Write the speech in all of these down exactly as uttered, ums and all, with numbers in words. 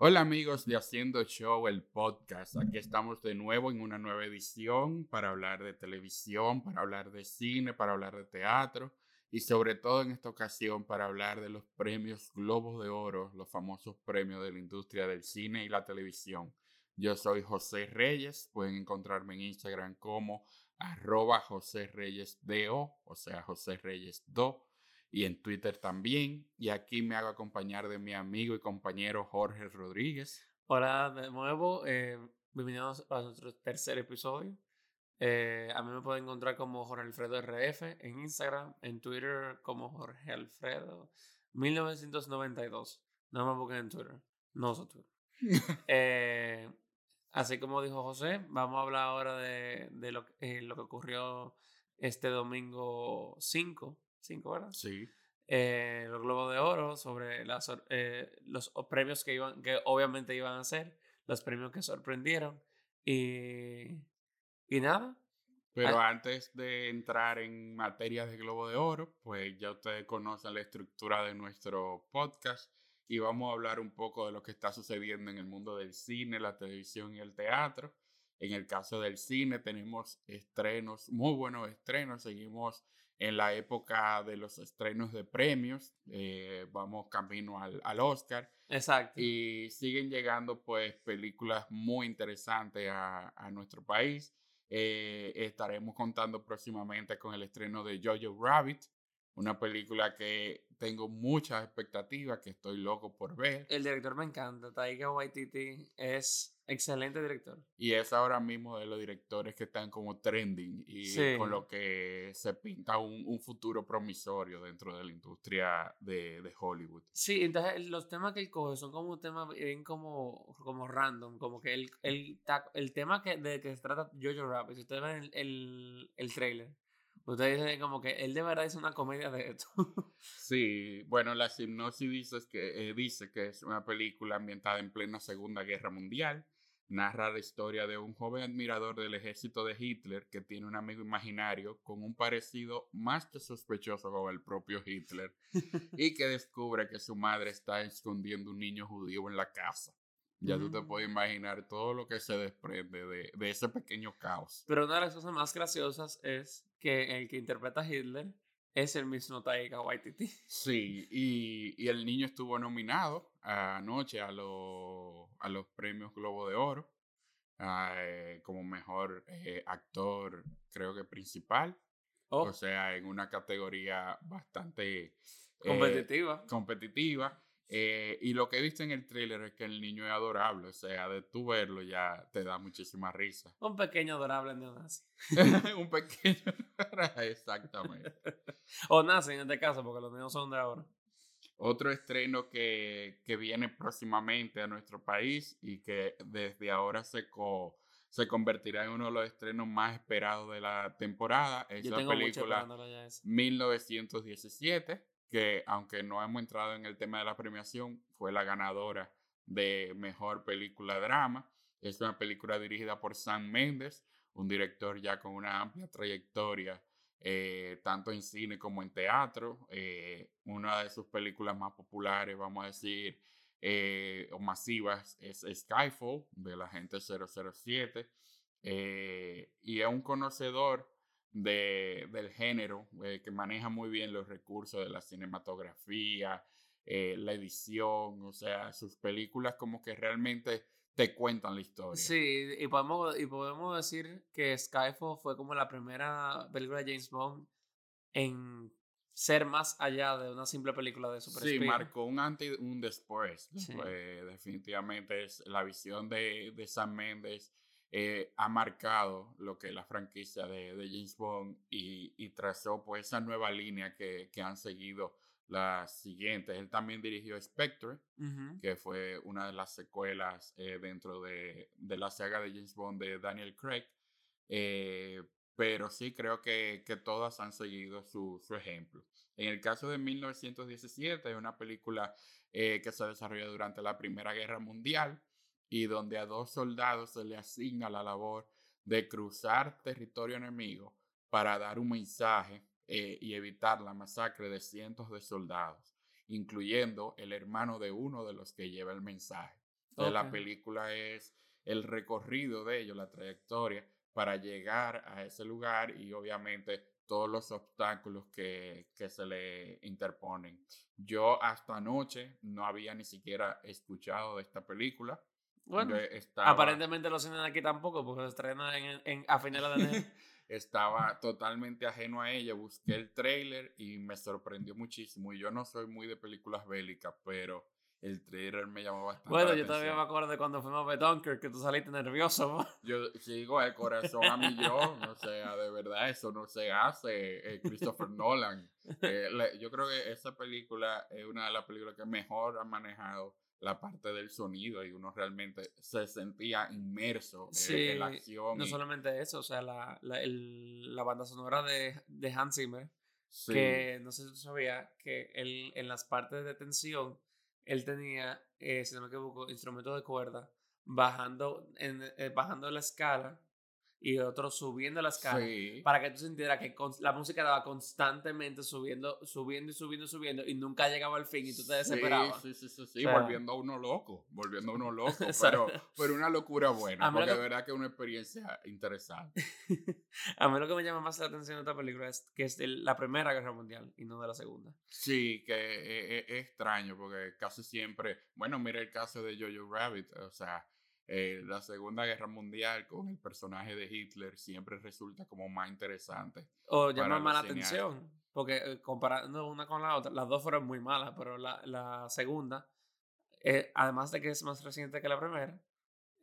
Hola amigos de Haciendo Show, el podcast. Aquí estamos de nuevo en una nueva edición para hablar de televisión, para hablar de cine, para hablar de teatro y sobre todo en esta ocasión para hablar de los premios Globos de Oro, los famosos premios de la industria del cine y la televisión. Yo soy José Reyes, pueden encontrarme en Instagram como arroba José Reyes do, o sea José Reyes do. Y en Twitter también. Y aquí me hago acompañar de mi amigo y compañero Jorge Rodríguez. Hola de nuevo. Eh, bienvenidos a nuestro tercer episodio. Eh, a mí me pueden encontrar como Jorge Alfredo R F en Instagram. En Twitter como Jorge Alfredo mil novecientos noventa y dos. No me busquen en Twitter. No uso Twitter. eh, así como dijo José, vamos a hablar ahora de, de lo, eh, lo que ocurrió este domingo cinco. Cinco, ¿verdad? Sí. Eh, los Globos de Oro, sobre las, eh, los premios que, iban, que obviamente iban a ser, los premios que sorprendieron y, y nada. Pero Ay. antes de entrar en materia de Globo de Oro, pues ya ustedes conocen la estructura de nuestro podcast y vamos a hablar un poco de lo que está sucediendo en el mundo del cine, la televisión y el teatro. En el caso del cine tenemos estrenos, muy buenos estrenos, seguimos en la época de los estrenos de premios, eh, vamos camino al, al Oscar. Exacto. Y siguen llegando pues películas muy interesantes a, a nuestro país. Eh, estaremos contando próximamente con el estreno de Jojo Rabbit, una película que tengo muchas expectativas, que estoy loco por ver. El director me encanta, Taika Waititi es excelente director. Y es ahora mismo de los directores que están como trending y sí, con lo que se pinta un, un futuro promisorio dentro de la industria de, de Hollywood. Sí, entonces los temas que él coge son como temas bien como, como random, como que el, el, el tema que, de que se trata Jojo Rabbit, si ustedes ven el, el, el trailer, ustedes dicen como que él de verdad hizo una comedia de esto. Sí, bueno, la sinopsis dice que, eh, dice que es una película ambientada en plena Segunda Guerra Mundial. Narra la historia de un joven admirador del ejército de Hitler que tiene un amigo imaginario con un parecido más que sospechoso con el propio Hitler y que descubre que su madre está escondiendo un niño judío en la casa. Ya uh-huh. tú te puedes imaginar todo lo que se desprende de, de ese pequeño caos. Pero una de las cosas más graciosas es que el que interpreta a Hitler es el mismo Taika Waititi. Sí, y, y el niño estuvo nominado anoche a, lo, a los premios Globo de Oro a, eh, como mejor eh, actor, creo que principal. Oh. O sea, en una categoría bastante competitiva. Eh, competitiva. Eh, y lo que he visto en el tráiler es que el niño es adorable, o sea, de tú verlo ya te da muchísima risa. Un pequeño adorable neonazi. Un pequeño adorable, exactamente. O nazi en este caso, porque los niños son de ahora. Otro estreno que, que viene próximamente a nuestro país y que desde ahora se, co, se convertirá en uno de los estrenos más esperados de la temporada es Yo la película mil novecientos diecisiete. Que aunque no hemos entrado en el tema de la premiación, fue la ganadora de Mejor Película Drama. Es una película dirigida por Sam Mendes, un director ya con una amplia trayectoria, eh, tanto en cine como en teatro. Eh, una de sus películas más populares, vamos a decir, eh, o masivas, es Skyfall, del agente cero cero siete. Eh, y es un conocedor De, del género, eh, que maneja muy bien los recursos de la cinematografía, eh, la edición, o sea, sus películas como que realmente te cuentan la historia. Sí, y podemos, y podemos decir que Skyfall fue como la primera película de James Bond en ser más allá de una simple película de superespía. Sí, marcó un antes y un después. Sí. Pues, definitivamente es la visión de, de Sam Mendes. Eh, ha marcado lo que es la franquicia de, de James Bond y, y trazó pues esa nueva línea que, que han seguido las siguientes. Él también dirigió Spectre, uh-huh. que fue una de las secuelas eh, dentro de, de la saga de James Bond de Daniel Craig. Eh, pero sí creo que, que todas han seguido su, su ejemplo. En el caso de mil novecientos diecisiete, es una película eh, que se desarrolla durante la Primera Guerra Mundial, y donde a dos soldados se le asigna la labor de cruzar territorio enemigo para dar un mensaje eh, y evitar la masacre de cientos de soldados, incluyendo el hermano de uno de los que lleva el mensaje. Entonces, okay. La película es el recorrido de ellos, la trayectoria para llegar a ese lugar y obviamente todos los obstáculos que, que se le interponen. Yo hasta anoche no había ni siquiera escuchado de esta película. Bueno, estaba, aparentemente lo cenan aquí tampoco porque lo estrenan en, en, a finales de enero. Estaba totalmente ajeno a ella, busqué el tráiler y me sorprendió muchísimo. Y yo no soy muy de películas bélicas, pero el tráiler me llamó bastante Bueno, la yo atención. Todavía me acuerdo de cuando fuimos a Dunkirk, que tú saliste nervioso, ¿no? Yo sigo el corazón a millón, o sea, de verdad, eso no se hace, eh, Christopher Nolan. Eh, la, yo creo que esa película es una de las películas que mejor ha manejado la parte del sonido y uno realmente se sentía inmerso sí, eh, en la acción. No y... solamente eso, o sea, la, la, el, la banda sonora de, de Hans Zimmer, sí. Que no sé si tú sabías que él, en las partes de tensión, él tenía, eh, si no me equivoco, instrumentos de cuerda bajando, en, eh, bajando la escala y otro subiendo la escala sí. Para que tú sintieras que con, la música estaba constantemente subiendo, subiendo y subiendo y subiendo y nunca llegaba al fin y tú te desesperabas. Sí, sí, sí, sí, sí. O sea, volviendo a uno loco, volviendo a uno loco, pero, pero una locura buena, porque que, de verdad que es una experiencia interesante. A mí lo que me llama más la atención de esta película es que es de la Primera Guerra Mundial y no de la Segunda. Sí, que es, es, es extraño porque casi siempre, bueno, mira el caso de Jojo Rabbit, o sea, Eh, la Segunda Guerra Mundial con el personaje de Hitler siempre resulta como más interesante. O llama más la atención, porque eh, comparando una con la otra, las dos fueron muy malas, pero la, la segunda, eh, además de que es más reciente que la primera,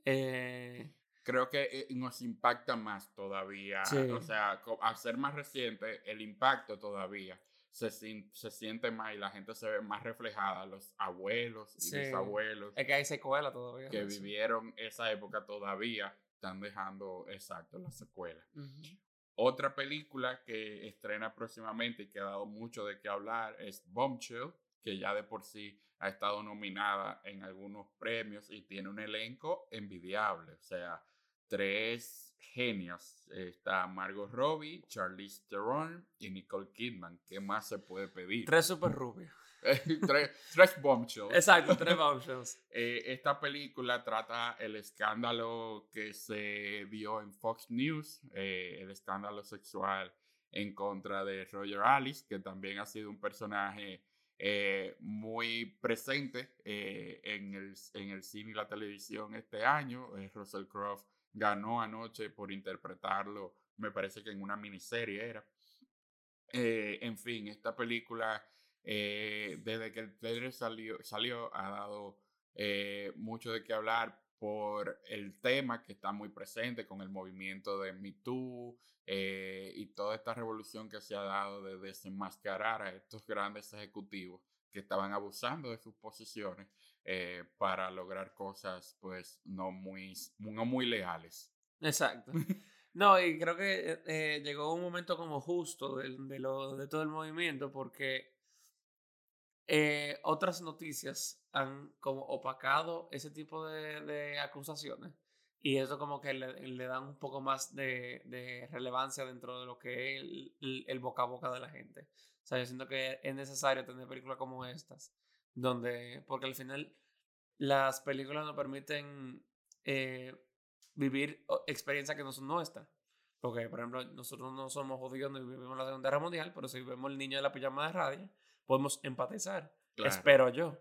eh, creo que eh, nos impacta más todavía. Sí. O sea, al ser más reciente, el impacto todavía se, se siente más y la gente se ve más reflejada, los abuelos y sí. Bisabuelos. Es que hay secuelas todavía. Que sí. Vivieron esa época todavía, están dejando exacto las secuelas. Uh-huh. Otra película que estrena próximamente y que ha dado mucho de qué hablar es Bombshell, que ya de por sí ha estado nominada en algunos premios y tiene un elenco envidiable. O sea, tres genias. Está Margot Robbie, Charlize Theron y Nicole Kidman. ¿Qué más se puede pedir? Tres super rubios. tres, tres bombshells. Exacto, tres bombshells. eh, esta película trata el escándalo que se dio en Fox News, eh, el escándalo sexual en contra de Roger Ailes, que también ha sido un personaje eh, muy presente eh, en, el, en el cine y la televisión este año. Eh, Russell Crowe ganó anoche por interpretarlo, me parece que en una miniserie era. Eh, en fin, esta película, eh, desde que el trailer salió, salió ha dado eh, mucho de qué hablar por el tema que está muy presente con el movimiento de Me Too eh, y toda esta revolución que se ha dado de desenmascarar a estos grandes ejecutivos que estaban abusando de sus posiciones eh, para lograr cosas pues no muy, no muy leales. Exacto. No, y creo que eh, llegó un momento como justo de, de, lo, de todo el movimiento porque eh, otras noticias han como opacado ese tipo de, de acusaciones y eso como que le, le dan un poco más de, de relevancia dentro de lo que es el, el boca a boca de la gente. O sea, yo siento que es necesario tener películas como estas, donde, porque al final las películas nos permiten eh, vivir experiencias que no son nuestras. Porque, por ejemplo, nosotros no somos judíos, no vivimos la Segunda Guerra Mundial, pero si vemos El niño de la pijama de radio, podemos empatizar. Claro. Espero yo.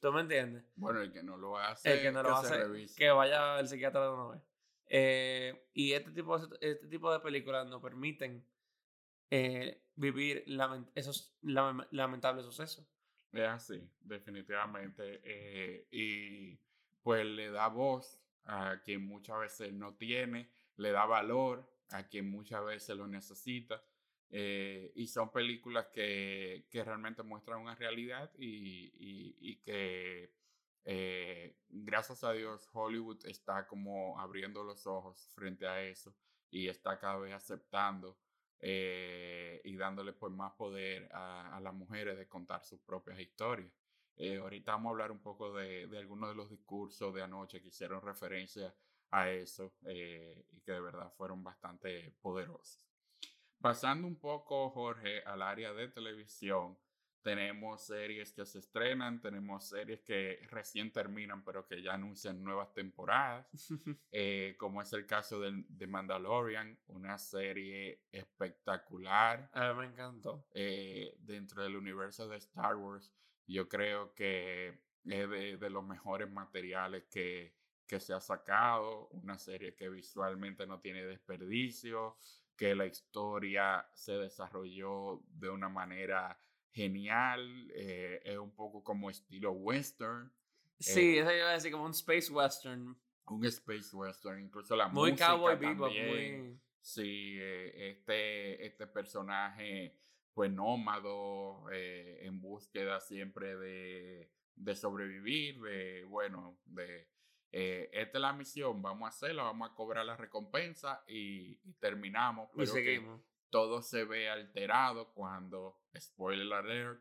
¿Tú me entiendes? Bueno, el que no lo hace, el que no lo hace, que vaya al psiquiatra de una vez. Eh, y este tipo, este tipo de películas nos permiten Eh, vivir lament- esos lame- lamentables sucesos. Es así, definitivamente. Eh, y pues le da voz a quien muchas veces no tiene, le da valor a quien muchas veces lo necesita. Eh, y son películas que, que realmente muestran una realidad y, y, y que eh, gracias a Dios Hollywood está como abriendo los ojos frente a eso y está cada vez aceptando Eh, y dándole pues más poder a, a las mujeres de contar sus propias historias. Eh, ahorita vamos a hablar un poco de, de algunos de los discursos de anoche que hicieron referencia a eso eh, y que de verdad fueron bastante poderosos. Pasando un poco, Jorge, al área de televisión, Tenemos series que se estrenan, tenemos series que recién terminan, pero que ya anuncian nuevas temporadas, eh, como es el caso de, de Mandalorian, una serie espectacular. Ah, me encantó. Eh, dentro del universo de Star Wars, yo creo que es de, de los mejores materiales que, que se ha sacado, una serie que visualmente no tiene desperdicio, que la historia se desarrolló de una manera genial, eh, es un poco como estilo western. Sí, eh, eso iba a decir, como un space western. Un space western, incluso la muy música cowboy bebop, muy... Sí, eh, este, este personaje pues nómado, eh, en búsqueda siempre de, de sobrevivir, de, bueno, de... Eh, esta es la misión, vamos a hacerla, vamos a cobrar la recompensa y, y terminamos, pero y seguimos. Todo se ve alterado cuando, spoiler alert,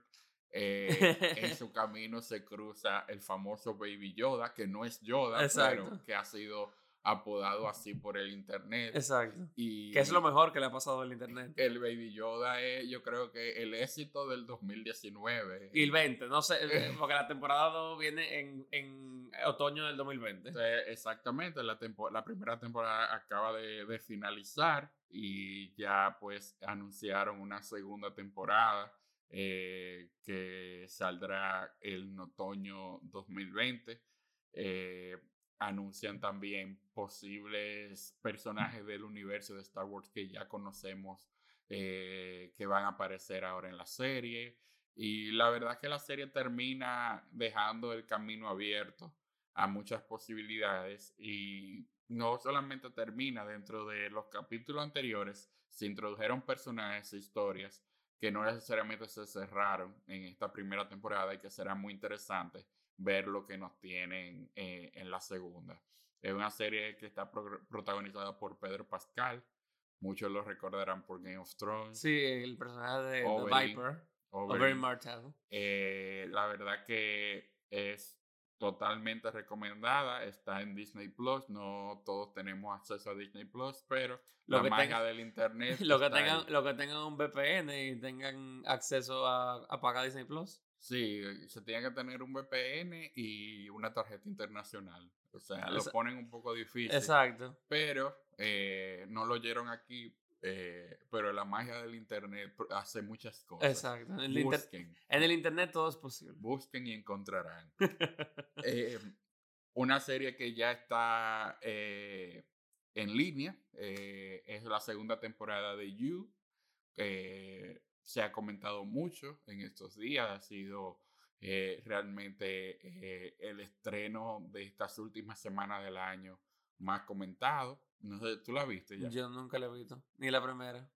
eh, en su camino se cruza el famoso Baby Yoda, que no es Yoda, exacto, pero que ha sido apodado así por el internet. Exacto. Y que es lo mejor que le ha pasado al internet. El Baby Yoda es, yo creo que el éxito del dos mil diecinueve. Y el veinte, no sé, porque la temporada dos viene en, en otoño del dos mil veinte. Entonces, exactamente, la, tempo, la primera temporada acaba de, de finalizar y ya pues anunciaron una segunda temporada eh, que saldrá en otoño dos mil veinte. Eh... Anuncian también posibles personajes del universo de Star Wars que ya conocemos, eh, que van a aparecer ahora en la serie. Y la verdad es que la serie termina dejando el camino abierto a muchas posibilidades. Y no solamente termina, dentro de los capítulos anteriores se introdujeron personajes e historias que no necesariamente se cerraron en esta primera temporada y que será muy interesante ver lo que nos tienen eh, en la segunda. Es una serie que está pro- protagonizada por Pedro Pascal. Muchos lo recordarán por Game of Thrones. Sí, el personaje de Oberyn, The Viper, Oberyn Martell. Eh, la verdad que es totalmente recomendada. Está en Disney Plus. No todos tenemos acceso a Disney Plus, pero lo la que magia tenga, del internet. Lo que, tengan, lo que tengan un V P N y tengan acceso a, a pagar Disney Plus. Sí, se tiene que tener un V P N y una tarjeta internacional. O sea, lo ponen un poco difícil. Exacto. Pero eh, no lo oyeron aquí, eh, pero la magia del internet hace muchas cosas. Exacto. En el, Busquen, inter- en el internet todo es posible. Busquen y encontrarán. eh, una serie que ya está eh, en línea. Eh, es la segunda temporada de You. Eh... Se ha comentado mucho en estos días, ha sido eh, realmente eh, el estreno de estas últimas semanas del año más comentado. No sé, ¿tú la viste ya? Yo nunca la he visto, ni la primera.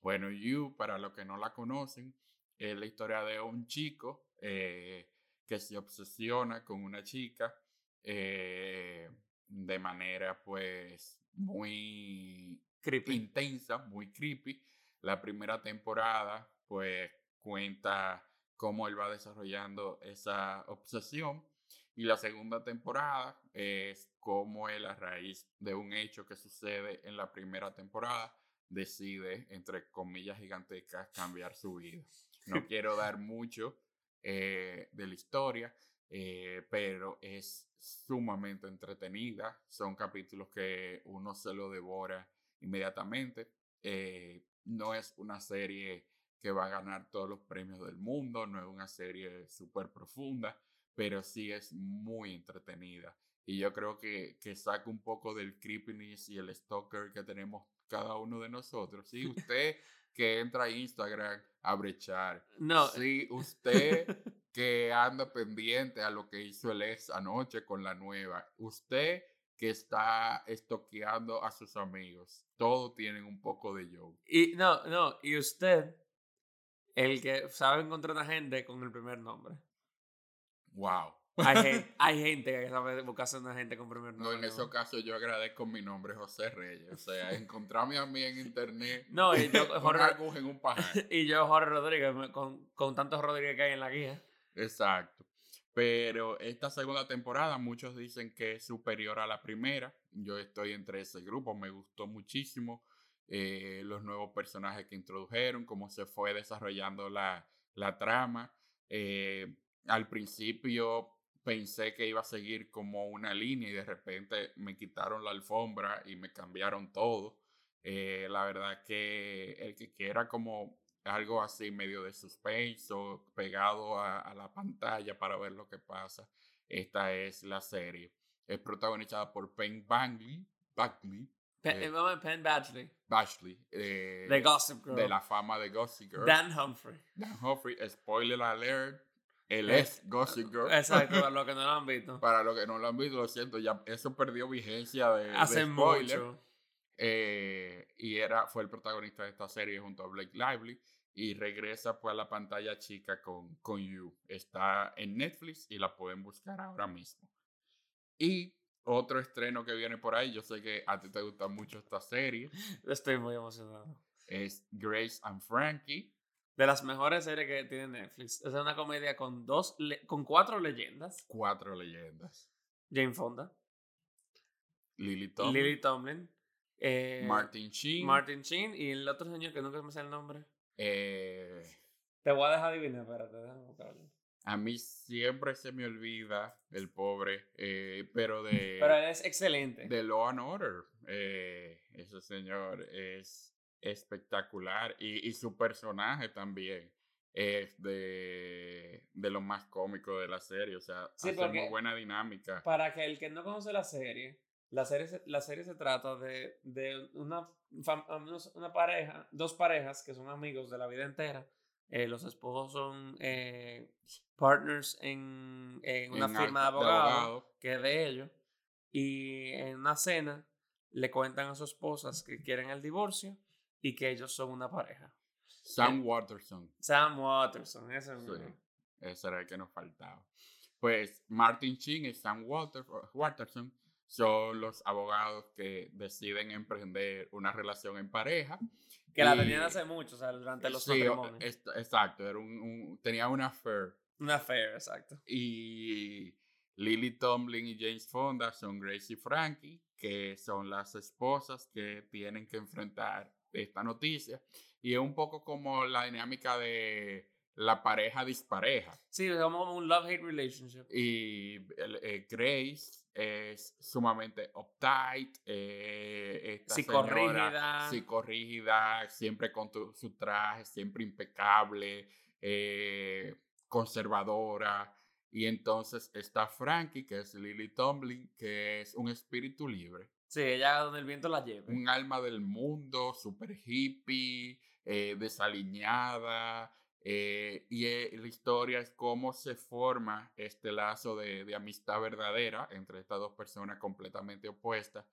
Bueno, You, para los que no la conocen, es la historia de un chico eh, que se obsesiona con una chica eh, de manera pues muy creepy. intensa, muy creepy. La primera temporada pues cuenta cómo él va desarrollando esa obsesión y la segunda temporada es cómo él, a raíz de un hecho que sucede en la primera temporada, decide, entre comillas gigantescas, cambiar su vida. No quiero dar mucho eh, de la historia, eh, pero es sumamente entretenida. Son capítulos que uno se lo devora inmediatamente. Eh, no es una serie que va a ganar todos los premios del mundo, no es una serie súper profunda, pero sí es muy entretenida. Y yo creo que, que saca un poco del creepiness y el stalker que tenemos cada uno de nosotros. Sí, usted que entra a Instagram a brechar. No. Sí, usted que anda pendiente a lo que hizo el ex anoche con la nueva. Usted que está estoqueando a sus amigos. Todos tienen un poco de Joe. Y no, no, y usted, el que sabe encontrar a gente con el primer nombre. Wow. Hay gente, hay gente que sabe buscarse a una gente con primer nombre. No, en esos casos yo agradezco mi nombre, José Reyes. O sea, encontrarme a mí en internet. No, y yo, Jorge, con en un pajar. Y yo, Jorge Rodríguez, con, con tantos Rodríguez que hay en la guía. Exacto. Pero esta segunda temporada, muchos dicen que es superior a la primera. Yo estoy entre ese grupo. Me gustó muchísimo eh, los nuevos personajes que introdujeron, cómo se fue desarrollando la, la trama. Eh, al principio pensé que iba a seguir como una línea y de repente me quitaron la alfombra y me cambiaron todo. Eh, la verdad que el que quiera como algo así medio de suspenso, pegado a, a la pantalla para ver lo que pasa, esta es la serie. Es protagonizada por Penn Badgley, Badgley Pen, eh, no, Penn Badgley. Badgley. Eh, de Gossip Girl. De la fama de Gossip Girl. Dan Humphrey. Dan Humphrey, spoiler alert, él es, es Gossip Girl. Exacto, para los que no lo han visto. Para los que no lo han visto, lo siento, ya eso perdió vigencia de, hace de spoiler. Mucho. Eh, y era, fue el protagonista de esta serie junto a Blake Lively. Y regresa pues a la pantalla chica con, con You. Está en Netflix y la pueden buscar ahora mismo. Y otro estreno que viene por ahí, yo sé que a ti te gusta mucho esta serie. Estoy muy emocionado. Es Grace and Frankie. De las mejores series que tiene Netflix. Es una comedia con, dos le- con cuatro leyendas. Cuatro leyendas. Jane Fonda. Lily Tomlin. Lily Tomlin. Eh, Martin Sheen. Martin Sheen. Y el otro señor que nunca me sale el nombre. Eh, te voy a dejar adivinar, espérate, déjame buscarlo. A mí siempre se me olvida el pobre, eh, pero de... Pero él es excelente. De Law and Order. Eh, ese señor es espectacular. Y, y su personaje también es de, de lo más cómico de la serie. O sea, sí, hace muy buena dinámica. Para que el que no conoce la serie, la serie se, la serie se trata de, de una, una pareja, dos parejas que son amigos de la vida entera. Eh, los esposos son eh, partners en, en una en firma de abogados abogado. Que es de ellos. Y en una cena le cuentan a sus esposas que quieren el divorcio y que ellos son una pareja. Sam eh, Waterston. Sam Waterston, ese sí, ese era el que nos faltaba. Pues Martin Sheen y Sam Water, Waterston son los abogados que deciden emprender una relación en pareja. Que y, la tenían hace mucho, o sea, durante los sí, matrimonios. Es, exacto, era un, un, tenía una affair. Una affair, exacto. Y Lily Tomlin y James Fonda son Grace y Frankie, que son las esposas que tienen que enfrentar esta noticia. Y es un poco como la dinámica de la pareja dispareja. Sí, es como un love-hate relationship. Y eh, Grace es sumamente uptight, eh, esta psicorrígida. Señora psicorrígida, siempre con tu, su traje, siempre impecable, eh, conservadora. Y entonces está Frankie, que es Lily Tomlin, que es un espíritu libre. Sí, ella donde el viento la lleva. Un alma del mundo, super hippie, eh, desaliñada. Eh, y eh, la historia es cómo se forma este lazo de, de amistad verdadera entre estas dos personas completamente opuestas,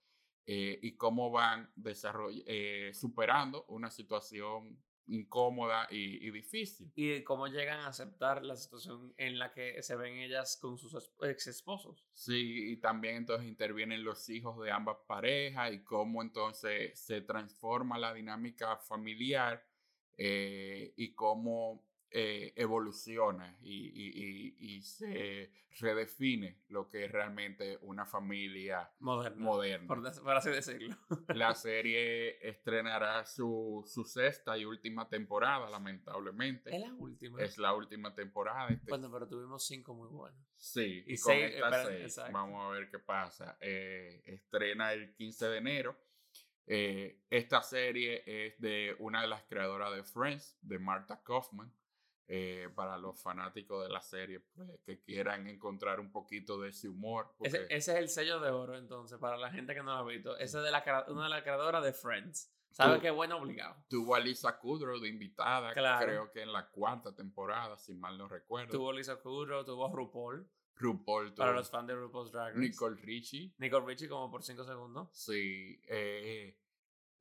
eh, y cómo van desarroll- eh, superando una situación incómoda y, y difícil. Y cómo llegan a aceptar la situación en la que se ven ellas con sus ex esposos. Sí, y también entonces intervienen los hijos de ambas parejas y cómo entonces se transforma la dinámica familiar. Eh, y cómo eh, evoluciona y, y, y, y se redefine lo que es realmente una familia moderna, moderna. Por, por así decirlo. La serie estrenará su, su sexta y última temporada, lamentablemente. Es la última. Es la última temporada. Este... Bueno, pero tuvimos cinco muy buenas. Sí, y, y con seis, estas seis, exacto. Vamos a ver qué pasa. Eh, estrena el quince de enero. Eh, esta serie es de una de las creadoras de Friends, de Marta Kaufman. Eh, para los fanáticos de la serie, pues, que quieran encontrar un poquito de ese humor. Porque... Ese, ese es el sello de oro, entonces, para la gente que no lo ha visto. Esa es de la, una de las creadoras de Friends. ¿Sabes qué? Bueno, obligado. Tuvo a Lisa Kudrow de invitada, claro. Creo que en la cuarta temporada, si mal no recuerdo. Tuvo a Lisa Kudrow, tuvo a RuPaul. RuPaul, para los fans de RuPaul's Drag Race. Nicole Richie. Nicole Richie como por cinco segundos. Sí. Eh,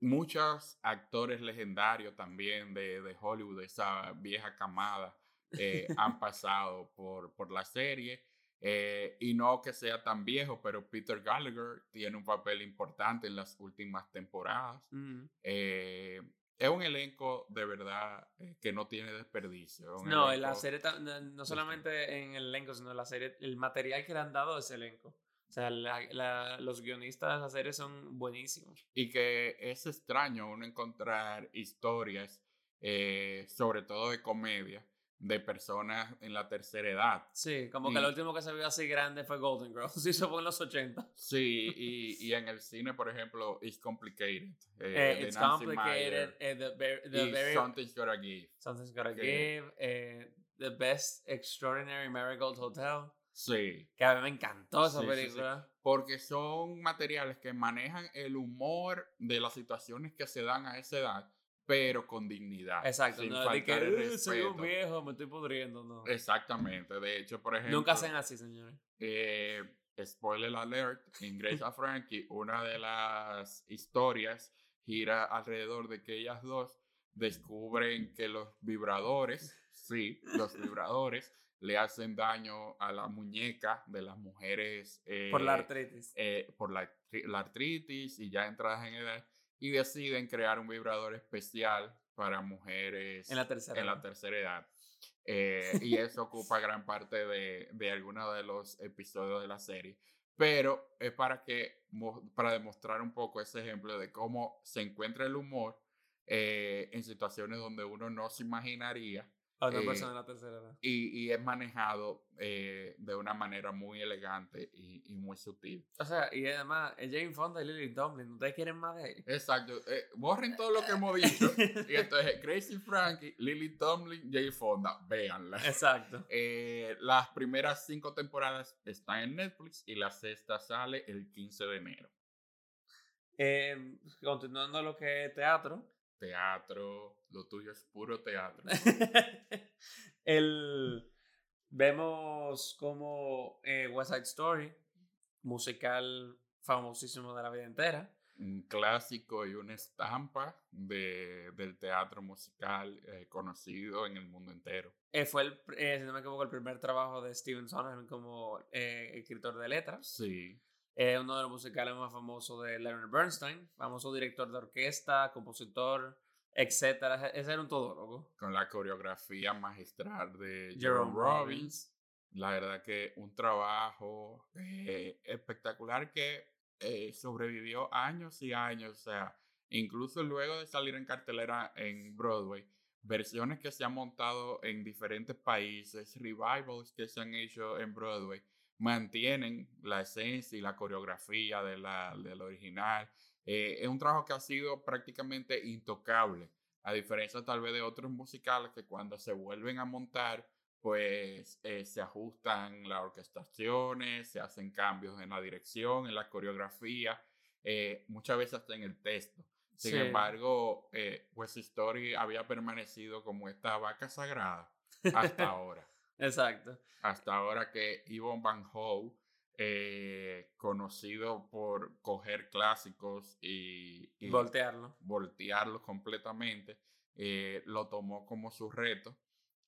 muchos actores legendarios también de, de Hollywood, esa vieja camada, eh, han pasado por, por la serie. Eh, y no que sea tan viejo, pero Peter Gallagher tiene un papel importante en las últimas temporadas. Mm. Eh, es un elenco de verdad que no tiene desperdicio. No, en la serie, no solamente en el elenco, sino en la serie, el material que le han dado a ese elenco. O sea, la, la, los guionistas de esa serie son buenísimos. Y que es extraño uno encontrar historias, eh, sobre todo de comedia, de personas en la tercera edad. Sí, como y, que lo último que se vio así grande fue Golden Girls, y se fue en los ochenta. Sí, y, y en el cine, por ejemplo, It's Complicated. Eh, eh, it's Nancy Complicated. Eh, the very, the y very, Something's Gotta Give. Something's Gotta okay. Give. Eh, the Best Extraordinary Marigold Hotel. Sí. Que a mí me encantó esa sí, película. Sí, sí. Porque son materiales que manejan el humor de las situaciones que se dan a esa edad, pero con dignidad. Exacto. Sin no, faltar de que, el respeto. Soy un viejo, me estoy pudriendo. No. Exactamente. De hecho, por ejemplo... Nunca hacen así, señores. Eh, spoiler alert. En Grace a Frankie, una de las historias gira alrededor de que ellas dos descubren que los vibradores, sí, los vibradores, le hacen daño a la muñeca de las mujeres... Eh, por la artritis. Eh, por la, la artritis y ya entradas en edad. Y deciden crear un vibrador especial para mujeres en la tercera en edad. La tercera edad. Eh, y eso ocupa gran parte de, de algunos de los episodios de la serie. Pero es para, que, para demostrar un poco ese ejemplo de cómo se encuentra el humor eh, en situaciones donde uno no se imaginaría. A otra eh, persona en la tercera edad. Y, y es manejado eh, de una manera muy elegante y, y muy sutil. O sea, y además, Jane Fonda y Lily Tomlin, ¿ustedes quieren más de ellos? Exacto. Eh, borren todo lo que hemos dicho. Y entonces, Grace y Frankie, Lily Tomlin, Jane Fonda, véanla. Exacto. Eh, las primeras cinco temporadas están en Netflix y la sexta sale el quince de enero. Eh, continuando lo que es teatro. Teatro, lo tuyo es puro teatro. El, vemos como eh, West Side Story, musical famosísimo de la vida entera. Un clásico y una estampa de, del teatro musical eh, conocido en el mundo entero. Eh, fue, el, eh, si no me equivoco, el primer trabajo de Stephen Sondheim como eh, escritor de letras. Sí. Es eh, uno de los musicales más famosos de Leonard Bernstein, famoso director de orquesta, compositor, etcétera. Ese era un todólogo. Con la coreografía magistral de Jerome, Jerome Robbins. Robbins. La verdad que un trabajo eh, espectacular que eh, sobrevivió años y años. O sea, incluso luego de salir en cartelera en Broadway, versiones que se han montado en diferentes países, revivals que se han hecho en Broadway, mantienen la esencia y la coreografía de la, de la original. Eh, es un trabajo que ha sido prácticamente intocable, a diferencia tal vez de otros musicales que cuando se vuelven a montar, pues eh, se ajustan las orquestaciones, se hacen cambios en la dirección, en la coreografía, eh, muchas veces hasta en el texto. Sin sí. embargo, eh, West Side Story había permanecido como esta vaca sagrada hasta ahora. Exacto. Hasta ahora que Yvonne Van Hove, eh, conocido por coger clásicos y, y voltearlo. voltearlos completamente, eh, lo tomó como su reto.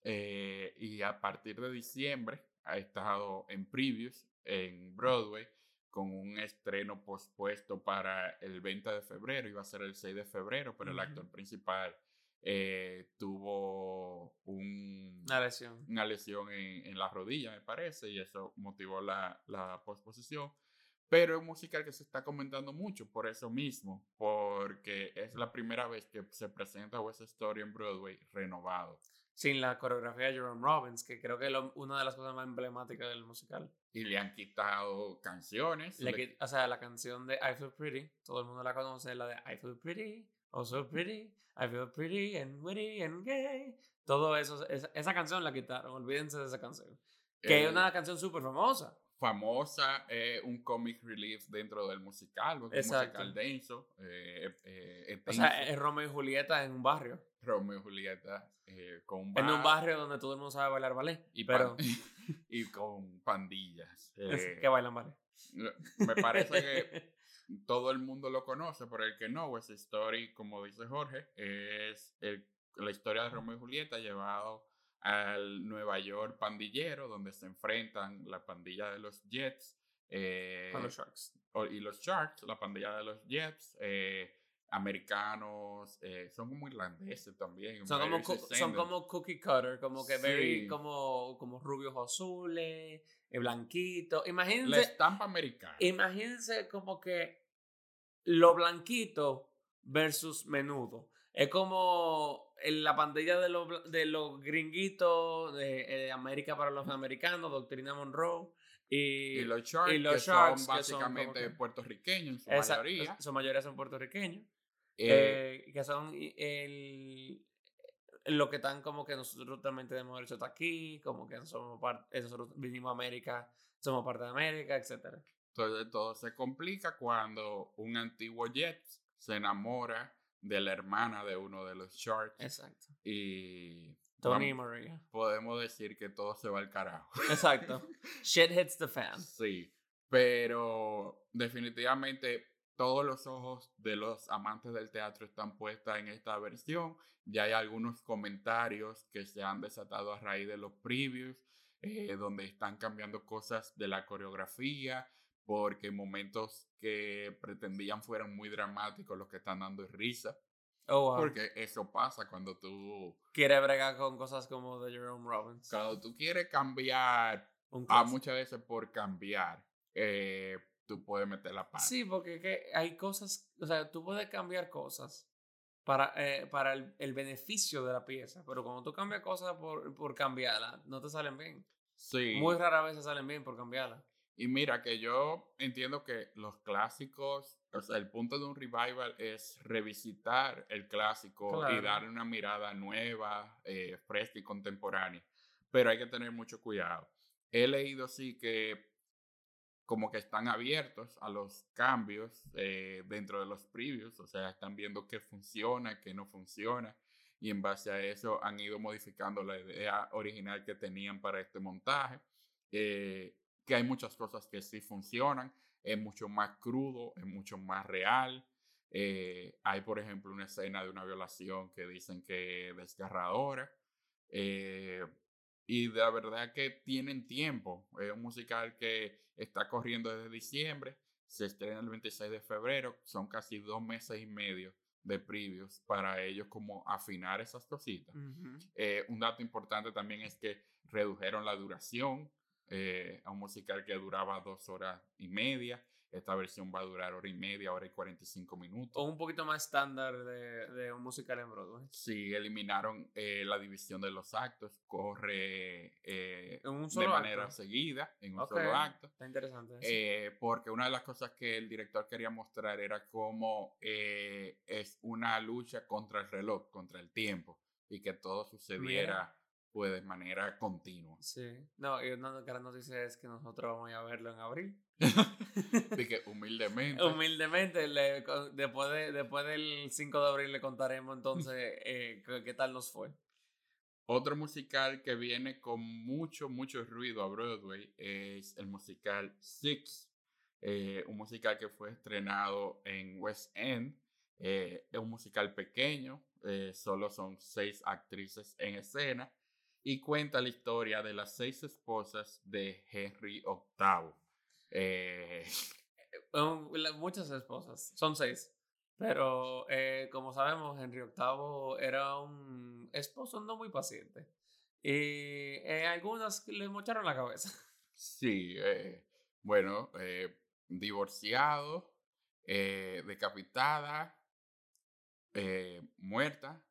Eh, y a partir de diciembre ha estado en previews en Broadway con un estreno pospuesto para el veinte de febrero. Iba a ser el seis de febrero, pero uh-huh. el actor principal... Eh, tuvo un, una lesión, una lesión en, en la rodilla, me parece, y eso motivó la, la posposición. Pero es un musical que se está comentando mucho por eso mismo, porque es la primera vez que se presenta West Side Story en Broadway renovado. Sin la coreografía de Jerome Robbins, que creo que es lo, una de las cosas más emblemáticas del musical. Y le han quitado canciones. Le, le, o sea, la canción de I Feel Pretty, todo el mundo la conoce, la de I Feel Pretty. Oh, so pretty, I feel pretty and witty and gay. Todo eso, esa, esa canción la quitaron, olvídense de esa canción. Que eh, es una canción súper famosa. Famosa, eh, un comic relief dentro del musical, un musical denso. Eh, eh, o sea, es Romeo y Julieta en un barrio. Romeo y Julieta eh, con un barrio. En un barrio donde todo el mundo sabe bailar ballet. Y, pero... y con pandillas. Eh, que bailan ballet. Me parece que... Todo el mundo lo conoce, pero el que no, West Side Story, como dice Jorge, es el, la historia de Romeo y Julieta llevado al Nueva York pandillero, donde se enfrentan la pandilla de los Jets eh, con los Sharks. Y los Sharks, la pandilla de los Jets, eh, americanos, eh, son como irlandeses también. Son como, cu- son como cookie cutter, como que sí. very, como, como rubios azules, blanquitos. Imagínense. La estampa americana. Imagínense como que lo blanquito versus menudo. Es como en la pantalla de los, de los gringuitos, de, de América para los americanos, Doctrina Monroe. Y, y los Sharks, y los que sharks, son básicamente que son puertorriqueños, en su esa, mayoría. Su mayoría son puertorriqueños. Eh, eh, que son el, lo que están como que nosotros también tenemos derecho hasta aquí, como que somos parte, nosotros vinimos a América, somos parte de América, etcétera. Entonces todo se complica cuando un antiguo jet se enamora de la hermana de uno de los Sharks. Exacto. Y... Tony vamos, María. Podemos decir que todo se va al carajo. Exacto. Shit hits the fan. Sí. Pero definitivamente todos los ojos de los amantes del teatro están puestos en esta versión. Ya hay algunos comentarios que se han desatado a raíz de los previews, eh, donde están cambiando cosas de la coreografía, porque momentos que pretendían fueran muy dramáticos, los que están dando risa. Oh, wow. Porque eso pasa cuando tú quieres bregar con cosas como de Jerome Robbins. Cuando tú quieres cambiar, ah, muchas veces por cambiar, eh, tú puedes meter la pata. Sí, porque que hay cosas, o sea, tú puedes cambiar cosas para, eh, para el, el beneficio de la pieza, pero cuando tú cambias cosas por, por cambiarla, no te salen bien. Sí. Muy rara vez salen bien por cambiarla. Y mira, que yo entiendo que los clásicos, o sea, el punto de un revival es revisitar el clásico, claro, y darle una mirada nueva, eh, fresca y contemporánea. Pero hay que tener mucho cuidado. He leído, sí, que como que están abiertos a los cambios, eh, dentro de los previews. O sea, están viendo qué funciona, qué no funciona. Y en base a eso han ido modificando la idea original que tenían para este montaje. Eh... que hay muchas cosas que sí funcionan, es mucho más crudo, es mucho más real. Eh, hay, por ejemplo, una escena de una violación que dicen que es desgarradora. Eh, y la verdad que tienen tiempo. Es un musical que está corriendo desde diciembre, se estrena el veintiséis de febrero, son casi dos meses y medio de previews para ellos como afinar esas cositas. Uh-huh. Eh, un dato importante también es que redujeron la duración. Eh, a un musical que duraba dos horas y media, esta versión va a durar hora y media, hora y cuarenta y cinco minutos. O un poquito más estándar de, de un musical en Broadway. Sí, eliminaron eh, la división de los actos, corre eh, de manera acto? seguida, en un okay. solo acto. Está interesante. Eh, sí. Porque una de las cosas que el director quería mostrar era cómo eh, es una lucha contra el reloj, contra el tiempo, y que todo sucediera... Mira. Pues de manera continua. Sí. No, y una gran noticia es que nosotros vamos a verlo en abril. Así que humildemente. Humildemente. Le, después, de, después del cinco de abril le contaremos entonces eh, qué tal nos fue. Otro musical que viene con mucho, mucho ruido a Broadway es el musical Six. Eh, un musical que fue estrenado en West End. Eh, es un musical pequeño. Eh, solo son seis actrices en escena. Y cuenta la historia de las seis esposas de Henry octavo. Eh... Muchas esposas, son seis. Pero eh, como sabemos, Henry octavo era un esposo no muy paciente. Y eh, algunas le mocharon la cabeza. Sí, eh, bueno, eh, divorciado, eh, decapitada, eh, muerta.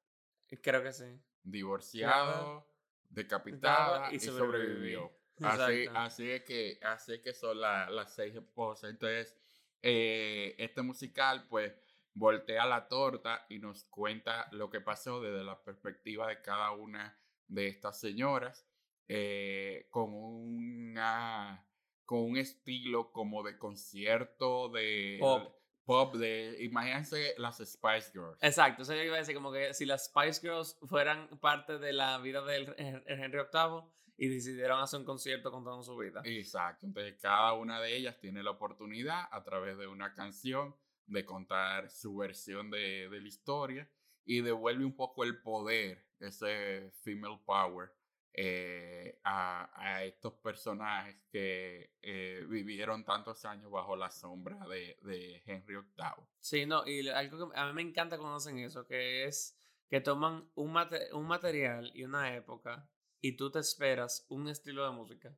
Creo que sí. Divorciado. Decapitada y sobrevivió. Y sobrevivió. Así, así es que, así es que son la, las seis esposas. Entonces, eh, este musical, pues, voltea la torta y nos cuenta lo que pasó desde la perspectiva de cada una de estas señoras, eh, con una, con un estilo como de concierto de... Pop. Pop de, imagínense las Spice Girls. Exacto, eso yo iba a decir, como que si las Spice Girls fueran parte de la vida del Henry octavo y decidieron hacer un concierto contando su vida. Exacto, entonces cada una de ellas tiene la oportunidad a través de una canción de contar su versión de, de la historia y devuelve un poco el poder, ese female power, eh, a, a estos personajes que eh, vivieron tantos años bajo la sombra de, de Henry octavo. Sí, no, y algo que a mí me encanta cuando hacen eso, que es que toman un, mate, un material y una época y tú te esperas un estilo de música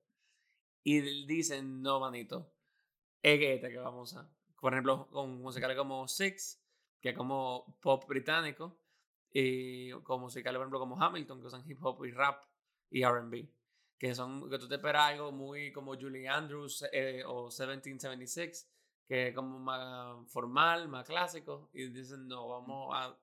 y dicen, no, manito, es este que vamos a... Por ejemplo, con musicales como Six, que es como pop británico, eh, como musicales, por ejemplo, como Hamilton, que usan hip hop y rap y R and B, que son, que tú te esperas algo muy como Julie Andrews eh, o diecisiete setenta y seis, que es como más formal, más clásico, y dicen no, vamos a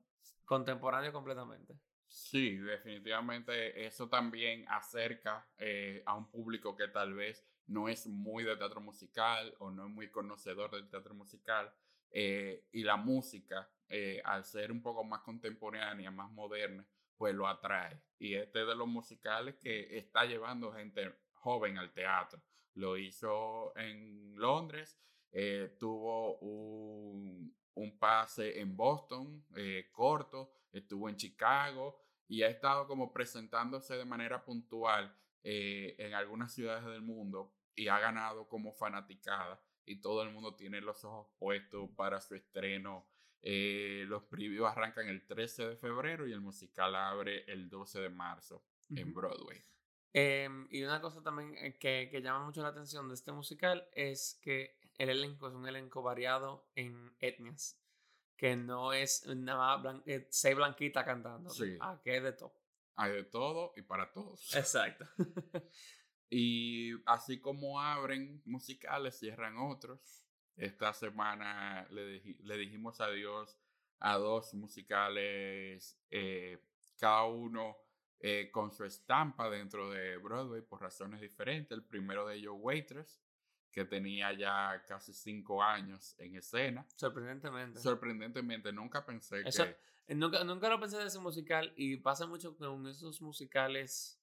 contemporáneo completamente. Sí, definitivamente eso también acerca eh, a un público que tal vez no es muy de teatro musical o no es muy conocedor del teatro musical, eh, y la música, eh, al ser un poco más contemporánea, más moderna, pues lo atrae. Y este es de los musicales que está llevando gente joven al teatro. Lo hizo en Londres, eh, tuvo un, un pase en Boston, eh, corto, estuvo en Chicago y ha estado como presentándose de manera puntual eh, en algunas ciudades del mundo y ha ganado como fanaticada y todo el mundo tiene los ojos puestos para su estreno. Eh, los previews arrancan el trece de febrero y el musical abre el doce de marzo en Broadway. Eh, y una cosa también que, que llama mucho la atención de este musical es que el elenco es un elenco variado en etnias. Que no es nada más blan- eh, seis blanquitas cantando. Sí. Ah, que es de todo. Hay de todo y para todos. Exacto. Y así como abren musicales, cierran otros. Esta semana le, di- le dijimos adiós a dos musicales, eh, cada uno eh, con su estampa dentro de Broadway por razones diferentes. El primero de ellos, Waitress, que tenía ya casi cinco años en escena. Sorprendentemente. Sorprendentemente, nunca pensé Eso, que... Nunca, nunca lo pensé de ese musical, y pasa mucho con esos musicales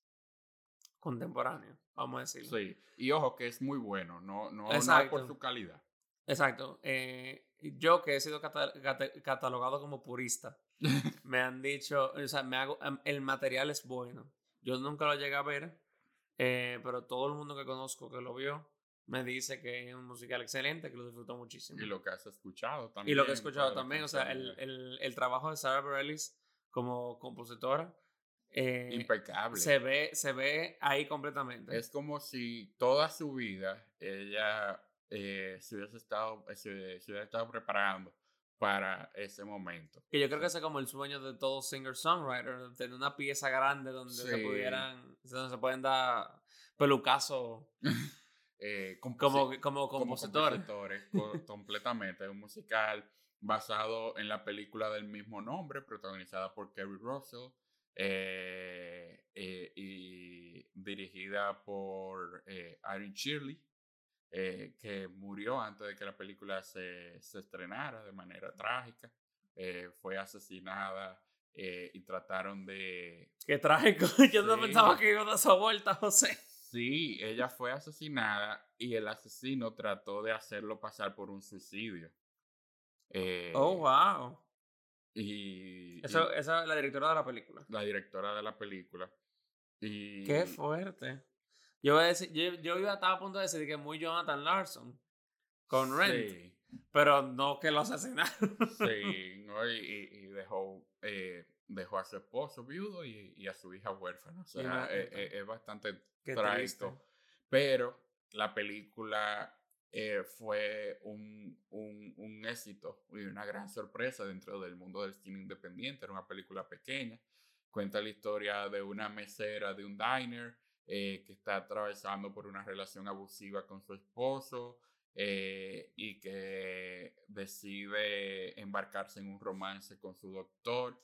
contemporáneos, vamos a decirlo. Sí, y ojo que es muy bueno, no, no, no por su calidad. Exacto. Eh, yo que he sido cata- cata- catalogado como purista, me han dicho, o sea, me hago, el material es bueno. Yo nunca lo llegué a ver, eh, pero todo el mundo que conozco que lo vio, me dice que es un musical excelente, que lo disfrutó muchísimo. Y lo que has escuchado también. Y lo que he escuchado también, o sea, el, el, el trabajo de Sara Bareilles como compositora. Eh, Impecable. Se ve, se ve ahí completamente. Es como si toda su vida ella eh, se, hubiese estado, se, se hubiese estado preparando para ese momento. Y yo creo que ese es como el sueño de todo singer-songwriter, tener una pieza grande donde sí. se pudieran, donde se pueden dar pelucazos. Eh, compos- como, como compositores, como compositores completamente. Es un musical basado en la película del mismo nombre, protagonizada por Kerry Russell eh, eh, y dirigida por eh, Irene Shirley, eh, que murió antes de que la película se, se estrenara de manera trágica. Eh, fue asesinada eh, y trataron de... ¡Qué trágico! Yo sí. no pensaba que iba a dar esa vuelta, José. Sí, ella fue asesinada y el asesino trató de hacerlo pasar por un suicidio. Eh, oh, wow. Y, eso, y, esa es la directora de la película. La directora de la película. Y, Qué fuerte. Yo, voy a decir, yo, yo iba a estar a punto de decir que muy Jonathan Larson con Rent, sí. pero no que lo asesinaron. Sí, no, y, y dejó... Eh, dejó a su esposo viudo y, y a su hija huérfana. O sea, es, es, es bastante trágico. Pero la película eh, fue un, un, un éxito y una gran sorpresa dentro del mundo del cine independiente. Era una película pequeña. Cuenta la historia de una mesera de un diner eh, que está atravesando por una relación abusiva con su esposo eh, y que decide embarcarse en un romance con su doctor.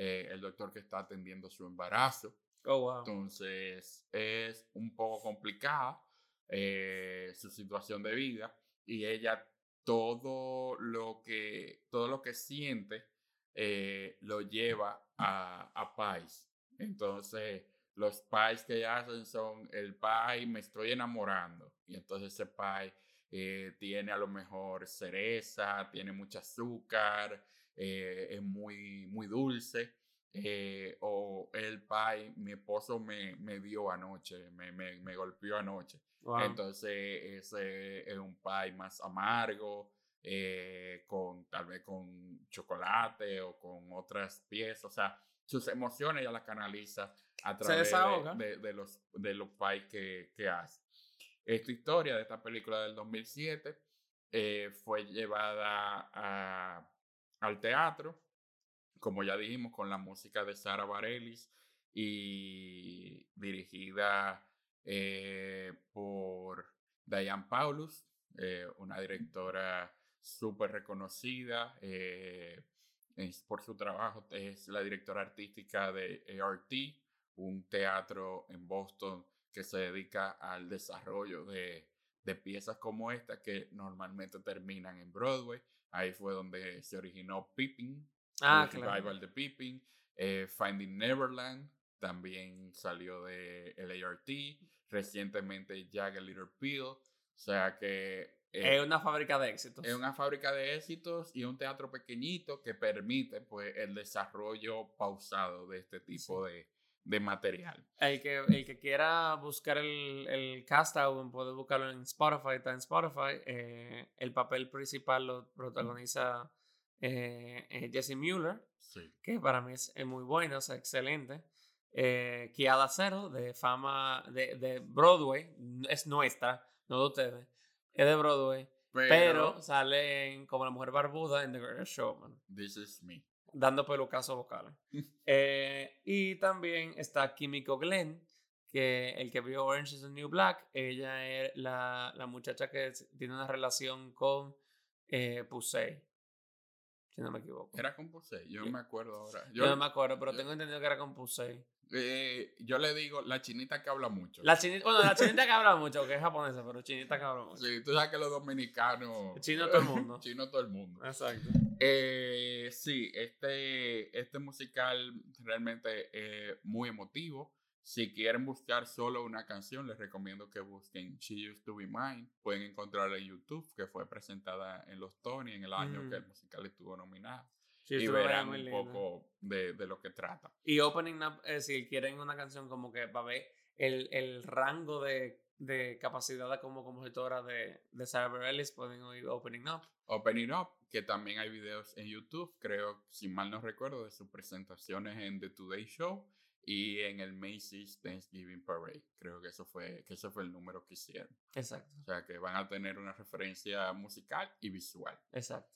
Eh, el doctor que está atendiendo su embarazo. Oh, wow. Entonces es un poco complicada eh, su situación de vida y ella todo lo que, todo lo que siente eh, lo lleva a, a pies. Entonces los pies que ella hacen son el pie me estoy enamorando y entonces ese pie eh, tiene a lo mejor cereza, tiene mucho azúcar. Eh, es muy, muy dulce, eh, o el pie, mi esposo me, me dio anoche, me, me, me golpeó anoche. Wow. Entonces ese es un pie más amargo, eh, con, tal vez con chocolate o con otras piezas, o sea, sus emociones ya las canaliza a través de, de, de los, de los pies que, que hace. Esta historia de esta película del dos mil siete eh, fue llevada a... al teatro como ya dijimos, con la música de Sara Bareilles y dirigida eh, por Diane Paulus, eh, una directora súper reconocida eh, es por su trabajo. Es la directora artística de A R T, un teatro en Boston que se dedica al desarrollo de, de piezas como esta que normalmente terminan en Broadway. Ahí fue donde se originó Pippin, ah, el claro. revival de Pippin. Eh, Finding Neverland también salió de el A R T. Recientemente Jag a Little Pill. O sea que... Eh, es una fábrica de éxitos. Es una fábrica de éxitos y un teatro pequeñito que permite pues, el desarrollo pausado de este tipo sí. de... de material. El que, el que quiera buscar el, el cast, puede buscarlo en Spotify, está en Spotify. Eh, el papel principal lo protagoniza eh, eh, Jesse Mueller, sí. que para mí es, es muy bueno, es excelente. Eh, Kiada Cero, de fama de, de Broadway, es nuestra, no de ustedes, es de Broadway, pero, pero sale en, como la mujer barbuda en The Greatest Showman. This is me. Dando pelucazo vocal. eh, y también está Kimiko Glenn, que el que vio Orange is the New Black. Ella es la, la muchacha que tiene una relación con eh, Pusey, si no me equivoco. ¿Era con Pusey? Yo no me acuerdo ahora. Yo, yo no me acuerdo, pero yo, tengo entendido que era con Pusey. Eh, yo le digo, la chinita que habla mucho. La chinita, bueno, la chinita que habla mucho, que es japonesa, pero chinita que habla mucho. Sí, tú sabes que los dominicanos... Chino todo el mundo. Chino todo el mundo. Exacto. Eh, sí, este, este musical realmente es eh, muy emotivo. Si quieren buscar solo una canción, les recomiendo que busquen She Used to Be Mine. Pueden encontrarla en YouTube, que fue presentada en los Tony en el año mm. que el musical estuvo nominado. Sí, y verán un poco de, de lo que trata. Y Opening Up, eh, si quieren una canción como que para ver el, el rango de, de capacidad como compositora de, de Sara Bareilles, pueden oír Opening Up. Opening Up, que también hay videos en YouTube, creo, si mal no recuerdo, de sus presentaciones en The Today Show y en el Macy's Thanksgiving Parade. Creo que eso fue, que eso fue el número que hicieron. Exacto. O sea, que van a tener una referencia musical y visual. Exacto.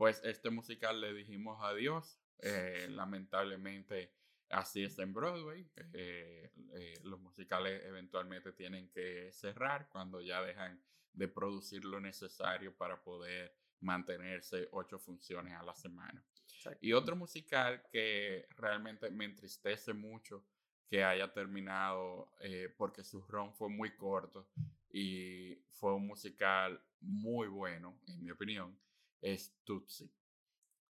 Pues este musical le dijimos adiós. Eh, lamentablemente así es en Broadway. Eh, eh, los musicales eventualmente tienen que cerrar cuando ya dejan de producir lo necesario para poder mantenerse ocho funciones a la semana. Exacto. Y otro musical que realmente me entristece mucho que haya terminado eh, porque su run fue muy corto y fue un musical muy bueno, en mi opinión, es Tootsie.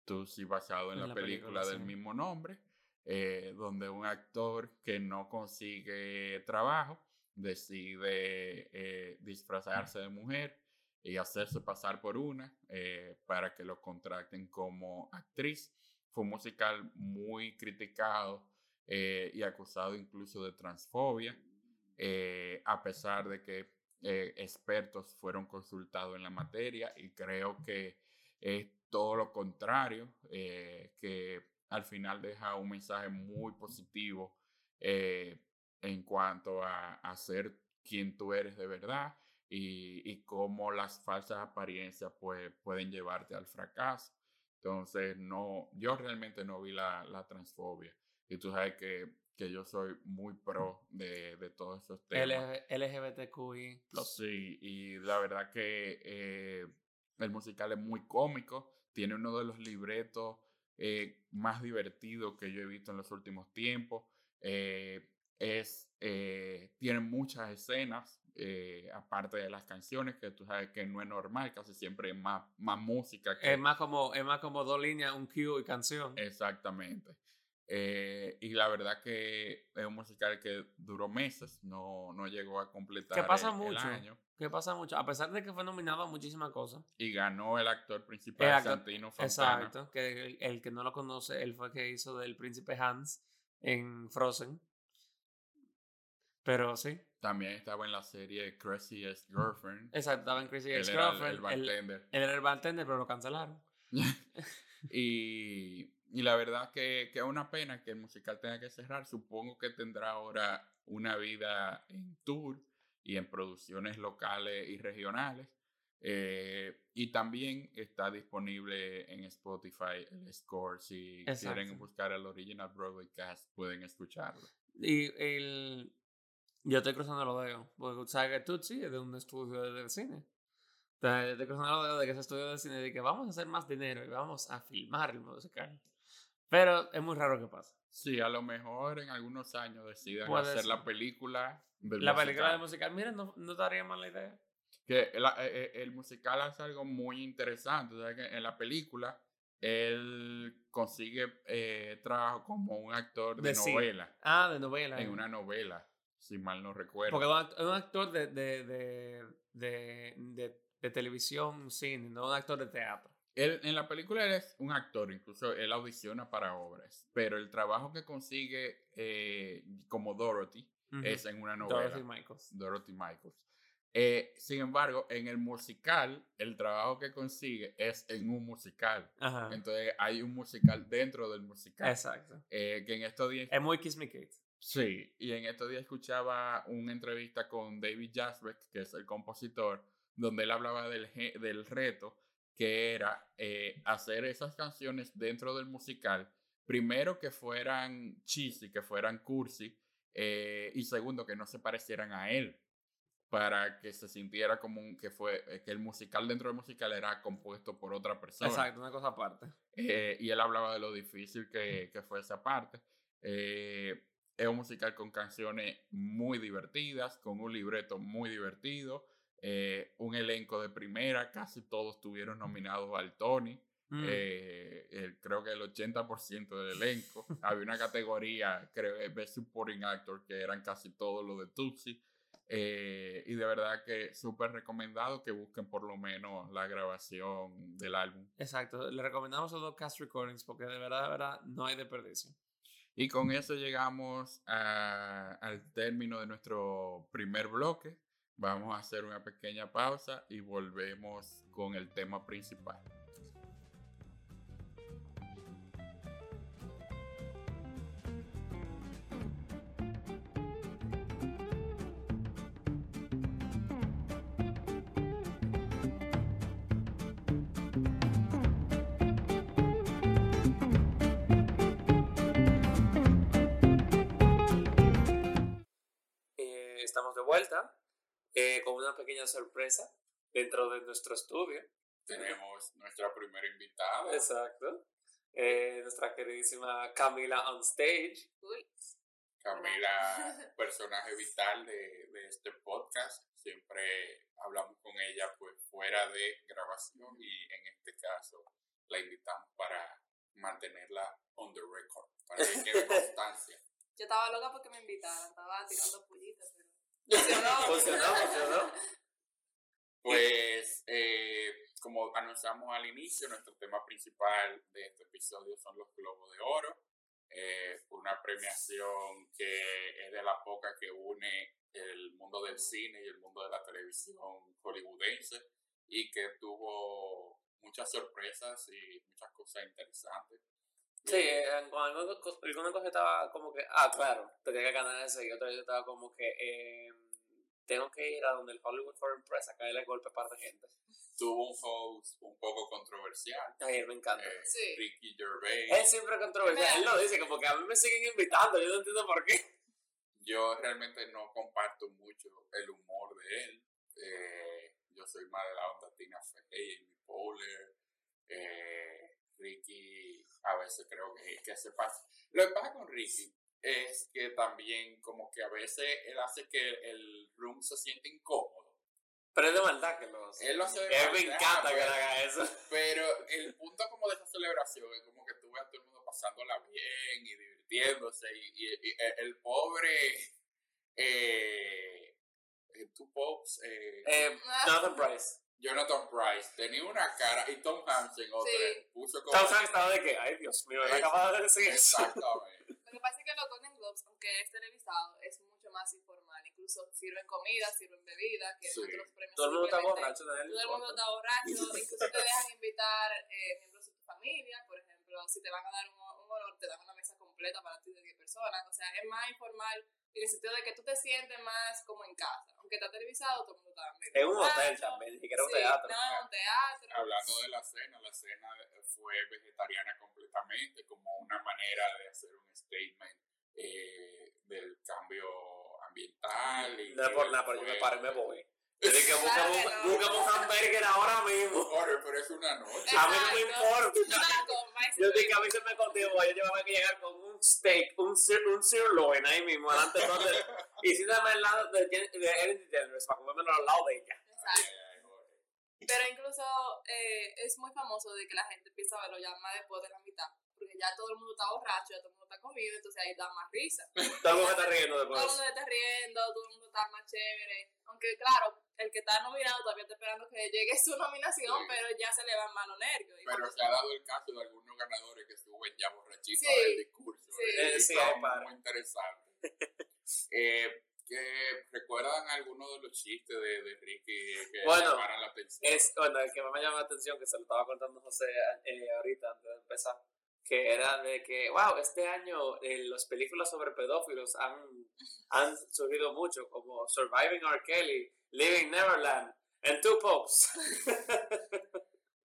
Tootsie basado en, en la, la película, película del sí. mismo nombre, eh, donde un actor que no consigue trabajo decide eh, disfrazarse de mujer y hacerse pasar por una eh, para que lo contraten como actriz. Fue un musical muy criticado eh, y acusado incluso de transfobia, eh, a pesar de que eh, expertos fueron consultados en la materia, y creo que es todo lo contrario, eh, que al final deja un mensaje muy positivo eh, en cuanto a, a ser quien tú eres de verdad y, y cómo las falsas apariencias pues, pueden llevarte al fracaso. Entonces, no, yo realmente no vi la, la transfobia. Y tú sabes que, que yo soy muy pro de, de todos esos temas. L G B T Q I. Sí, y la verdad que... Eh, el musical es muy cómico, tiene uno de los libretos eh, más divertidos que yo he visto en los últimos tiempos. Eh, es, eh, tiene muchas escenas, eh, aparte de las canciones, que tú sabes que no es normal, casi siempre es más, más música. Que... Es, más como, es más como dos líneas, un cue y canción. Exactamente. Eh, y la verdad que es un musical que duró meses, no, no llegó a completar que pasa el, mucho, el año. Que pasa mucho, a pesar de que fue nominado a muchísimas cosas. Y ganó el actor principal, el actor, Santino Fontana. Exacto, que el, el que no lo conoce, él fue el que hizo del príncipe Hans en Frozen. Pero sí. También estaba en la serie Craziest Girlfriend. Exacto, estaba en Craziest Girlfriend. Él era el bartender. Él era el bartender, pero lo cancelaron. y... Y la verdad que es una pena que el musical tenga que cerrar. Supongo que tendrá ahora una vida en tour y en producciones locales y regionales. Eh, y también está disponible en Spotify el score. Si Exacto. quieren buscar el original Broadway cast, pueden escucharlo. Y el... yo estoy cruzando los dedos, porque Saga Tutsi es de un estudio de cine. Entonces, estoy cruzando los dedos de que ese estudio de cine, de que vamos a hacer más dinero y vamos a filmar el musical. Pero es muy raro que pase. Sí, a lo mejor en algunos años decidan hacer ser. la película del la musical. La película del musical, miren, no, no daría mala idea. Que la, el, el musical hace algo muy interesante. O sea, que en la película él consigue eh, trabajo como un actor de, de novela. Sí. Ah, de novela. En eh. una novela, si mal no recuerdo. Porque es un actor de, de, de, de, de, de televisión, cine, no un actor de teatro. Él, en la película él es un actor, incluso él audiciona para obras, pero el trabajo que consigue eh, como Dorothy uh-huh. es en una novela. Dorothy Michaels. Dorothy Michaels. Eh, sin embargo, en el musical, el trabajo que consigue es en un musical. Ajá. Entonces hay un musical dentro del musical. Exacto. Eh, que en estos días... Es muy Kiss Me Kate. Sí, y en estos días escuchaba una entrevista con David Yazbek, que es el compositor, donde él hablaba del, del reto que era eh, hacer esas canciones dentro del musical, primero que fueran cheesy, que fueran cursi, eh, y segundo que no se parecieran a él, para que se sintiera como un, que, fue, que el musical dentro del musical era compuesto por otra persona. Exacto, una cosa aparte. Eh, y él hablaba de lo difícil que, que fue esa parte. Eh, es un musical con canciones muy divertidas, con un libreto muy divertido. Eh, un elenco de primera, casi todos estuvieron nominados al Tony. Mm. eh, el, creo que el ochenta por ciento del elenco. Había una categoría, creo, Best Supporting Actor, que eran casi todos los de Tutsi. Eh, y de verdad que súper recomendado que busquen por lo menos la grabación del álbum. Exacto, le recomendamos los dos cast recordings porque de verdad, de verdad no hay desperdicio. Y con eso llegamos a, al término de nuestro primer bloque. Vamos a hacer una pequeña pausa y volvemos con el tema principal. Eh, estamos de vuelta. Eh, con una pequeña sorpresa dentro de nuestro estudio. Tenemos nuestra primera invitada. Exacto. Eh, nuestra queridísima Camila on stage. Uy. Camila, personaje vital de, de este podcast. Siempre hablamos con ella pues fuera de grabación y en este caso la invitamos para mantenerla on the record, para que quede constancia. Yo estaba loca porque me invitaron, estaba tirando pullitas, pero... Funcionó, funcionó, funcionó. Pues, eh, como anunciamos al inicio, nuestro tema principal de este episodio son los Globos de Oro, eh, una premiación que es de la poca que une el mundo del cine y el mundo de la televisión hollywoodense y que tuvo muchas sorpresas y muchas cosas interesantes. Sí, eh, con alguna cosa estaba como que, ah, claro, tenía que ganar ese, y otra yo estaba como que, eh, tengo que ir a donde el Hollywood Foreign Press a caerle golpe a par de gente. Tuvo un host un poco controversial. Ay, me encanta. Eh, sí. Ricky Gervais. Él siempre es controversial, él lo dice, como que a mí me siguen invitando, yo no entiendo por qué. Yo realmente no comparto mucho el humor de él. Eh, yo soy más de la onda Tina Fey, Amy Poehler, eh... Ricky, a veces creo que, que se pasa. Lo que pasa con Ricky es que también como que a veces él hace que el room se siente incómodo. Pero es de maldad que lo hace. Él lo hace de maldad. Me encanta que él haga eso. Pero el punto como de esa celebración es como que tú ves a todo el mundo pasándola bien y divirtiéndose. Y, y, y el pobre... Eh, Two Popes... Eh, eh, Jonathan Price. Jonathan Price tenía una cara y Tom Hanks en otra. Sí. Puso como. Tom Hanks estaba de que, ay Dios mío, me acababa de decir eso. Exactamente. Lo que pasa es que los Golden Globes, aunque es televisado, es mucho más más informal. Incluso sirven comida, sirven bebida, que sí. Otros premios. Todo el mundo está borracho. Todo el mundo está borracho. Incluso te dejan invitar eh, miembros de tu familia. Por ejemplo, si te van a dar un, un olor, te dan una mesa completa para ti de diez personas. O sea, es más informal en el sentido de que tú te sientes más como en casa. Aunque está televisado, todo el mundo está medio. Es un hotel borracho, también, ni siquiera un sí, teatro. No, es un teatro. Hablando de la cena, la cena fue vegetariana completamente, como una manera de hacer un statement. Eh, del cambio ambiental y no es por nada, pero yo me paro y me voy. Tienes que buscar un, busca un hamburger ahora mismo. Corre, pero es una noche. A mí no me importa. Yo dije que a mí se me contigo, yo llevaba que llegar con un steak, un, sir, un sirloin ahí mismo, adelante donde. Y si dame el lado de Ellen DeGeneres para comérmelo al lado de ella. Exacto. Pero incluso eh, es muy famoso de que la gente empieza a verlo ya más después de la mitad. Porque ya todo el mundo está borracho, ya todo el mundo está comido, entonces ahí da más risa. Todo el mundo está riendo después. Todo el mundo está riendo, todo el mundo está más chévere. Aunque claro, el que está nominado todavía está esperando que llegue su nominación, sí. Pero ya se le van mano nervios. Pero se ha dado el caso de algunos ganadores que estuven ya borrachitos sí. Del discurso. Sí, eh, sí, es muy interesante. eh, que ¿recuerdan alguno de los chistes de, de Ricky que bueno, llamaron la atención? Es, bueno, el que más me llamó la atención, que se lo estaba contando José eh, ahorita antes de empezar, que era de que, wow, este año eh, las películas sobre pedófilos han, han surgido mucho, como Surviving R. Kelly, Living Neverland, and Two Popes.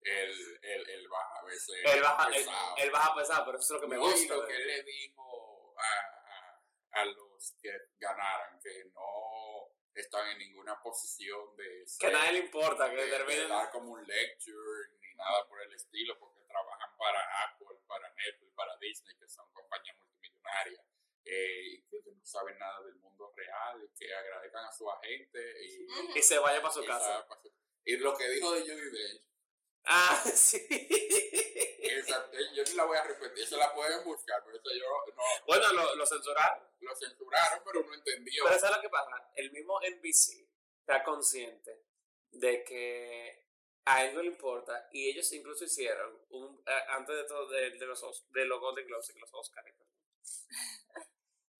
El, el, el baja a veces el baja pesado. El, el baja pesado, pero eso es lo que me no, gusta. Lo que él le dijo a, a, a los que ganaran, que no están en ninguna posición de... Ser, que a nadie le importa, que de, terminen... De dar como un lecture, ni nada por el estilo, porque trabajan para Apple, para Netflix, para Disney, que son compañías multimillonarias, eh, y que no saben nada del mundo real, y que agradezcan a su agente y, uh-huh. y se vayan para su casa. Para su, y lo que dijo de Judi Dench. Ah, sí. Esa, yo no la voy a repetir, se la pueden buscar, pero eso yo no. Bueno, lo, lo censuraron. Lo censuraron, pero no entendió. Pero eso es lo que pasa. El mismo N B C está consciente de que a él no le importa, y ellos incluso hicieron un uh, antes de todo de, de los de los Golden Globes y los Oscars,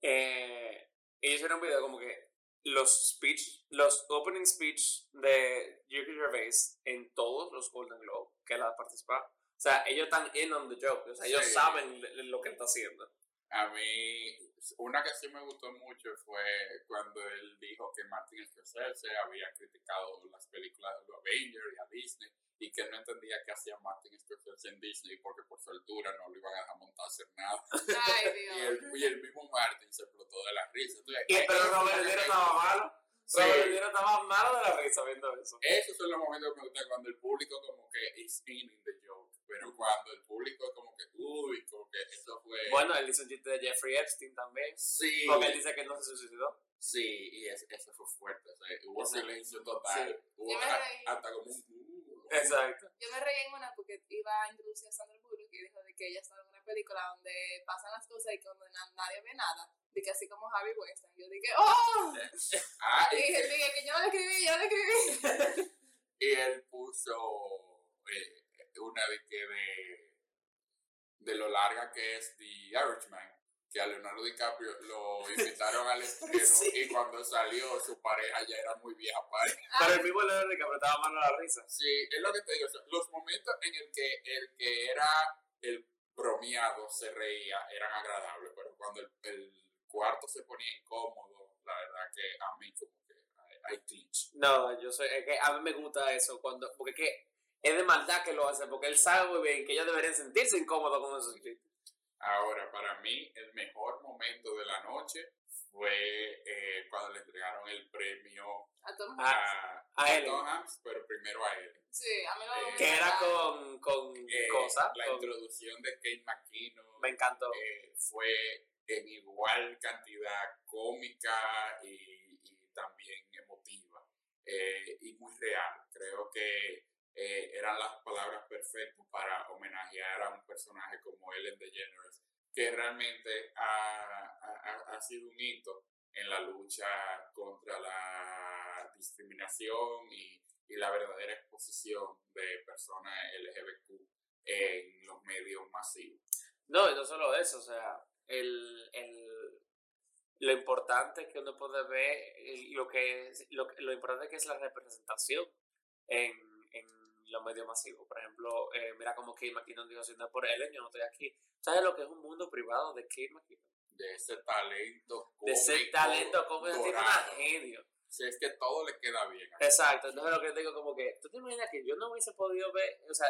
eh, ellos hicieron un video como que los speech, los opening speech de Ricky Gervais en todos los Golden Globes que él ha participado, o sea, ellos están in on the joke, o sea, ellos sí. Saben lo que él está haciendo. A mí, una que sí me gustó mucho fue cuando él dijo que Martin Scorsese había criticado las películas de los Avengers y a Disney, y que no entendía qué hacía Martin Scorsese en Disney porque por su altura no lo iban a dejar montar a hacer nada. Ay, Dios. Y, el, y el mismo Martin se explotó de la risa. Entonces, y pero Robert De Niro estaba malo. Sí. Robert De Niro estaba malo de la risa viendo eso. Esos son los momentos que me gustan, cuando el público como que is in the joke. Pero cuando el público es como que, uy, como que eso fue... Bueno, él hizo un chiste de Jeffrey Epstein también. Sí. Porque él dice que no se suicidó. Sí, y es, eso fue fuerte. O sea, hubo silencio total. Sí. Hubo a, hasta como un... Uh, Exacto. Yo me reí en una porque iba a introducir a Sandra Bullock y dijo de que ella estaba en una película donde pasan las cosas y cuando nadie ve nada. De que así como Harvey Weinstein. Yo dije, ¡oh! Ah, y dije, dije, que yo no lo escribí, yo no lo escribí. Y él puso... Eh, una de que de, de lo larga que es The Irishman, que a Leonardo DiCaprio lo invitaron al estreno sí. Y cuando salió su pareja ya era muy vieja pareja. Pero el mismo Leonardo DiCaprio estaba malo a la risa. Sí, es lo que te digo, o sea, los momentos en el que el que era el bromeado se reía eran agradables, pero cuando el, el cuarto se ponía incómodo, la verdad que a mí como que I, I teach. No, yo soy, es que a mí me gusta eso, cuando porque que es de maldad que lo hace, porque él sabe muy bien que ellos deberían sentirse incómodos con esos chistes. Ahora, para mí, el mejor momento de la noche fue eh, cuando le entregaron el premio a Tom Hanks, pero primero a él. Sí, a mí no eh, que era con, con eh, cosas. La con... introducción de Kate McKinnon. Me encantó. Eh, fue en igual cantidad cómica y, y también emotiva. Eh, y muy real. Creo que... Eh, eran las palabras perfectas para homenajear a un personaje como Ellen DeGeneres, que realmente ha, ha, ha sido un hito en la lucha contra la discriminación y, y la verdadera exposición de personas L G B T Q en los medios masivos. No, y no solo eso, o sea, el, el, lo importante que uno puede ver, lo que es, lo, lo importante que es la representación en, en los medios masivos. Por ejemplo, eh, mira como Kate McKinnon dijo, si no es por Ellen, yo no estoy aquí. ¿Sabes lo que es un mundo privado de Kate McKinnon? De ese talento cómico. De ese talento cómico, tiene un genio. Si es que todo le queda bien. Exacto, entonces lo que digo como que, ¿tú te imaginas que yo no hubiese podido ver, o sea,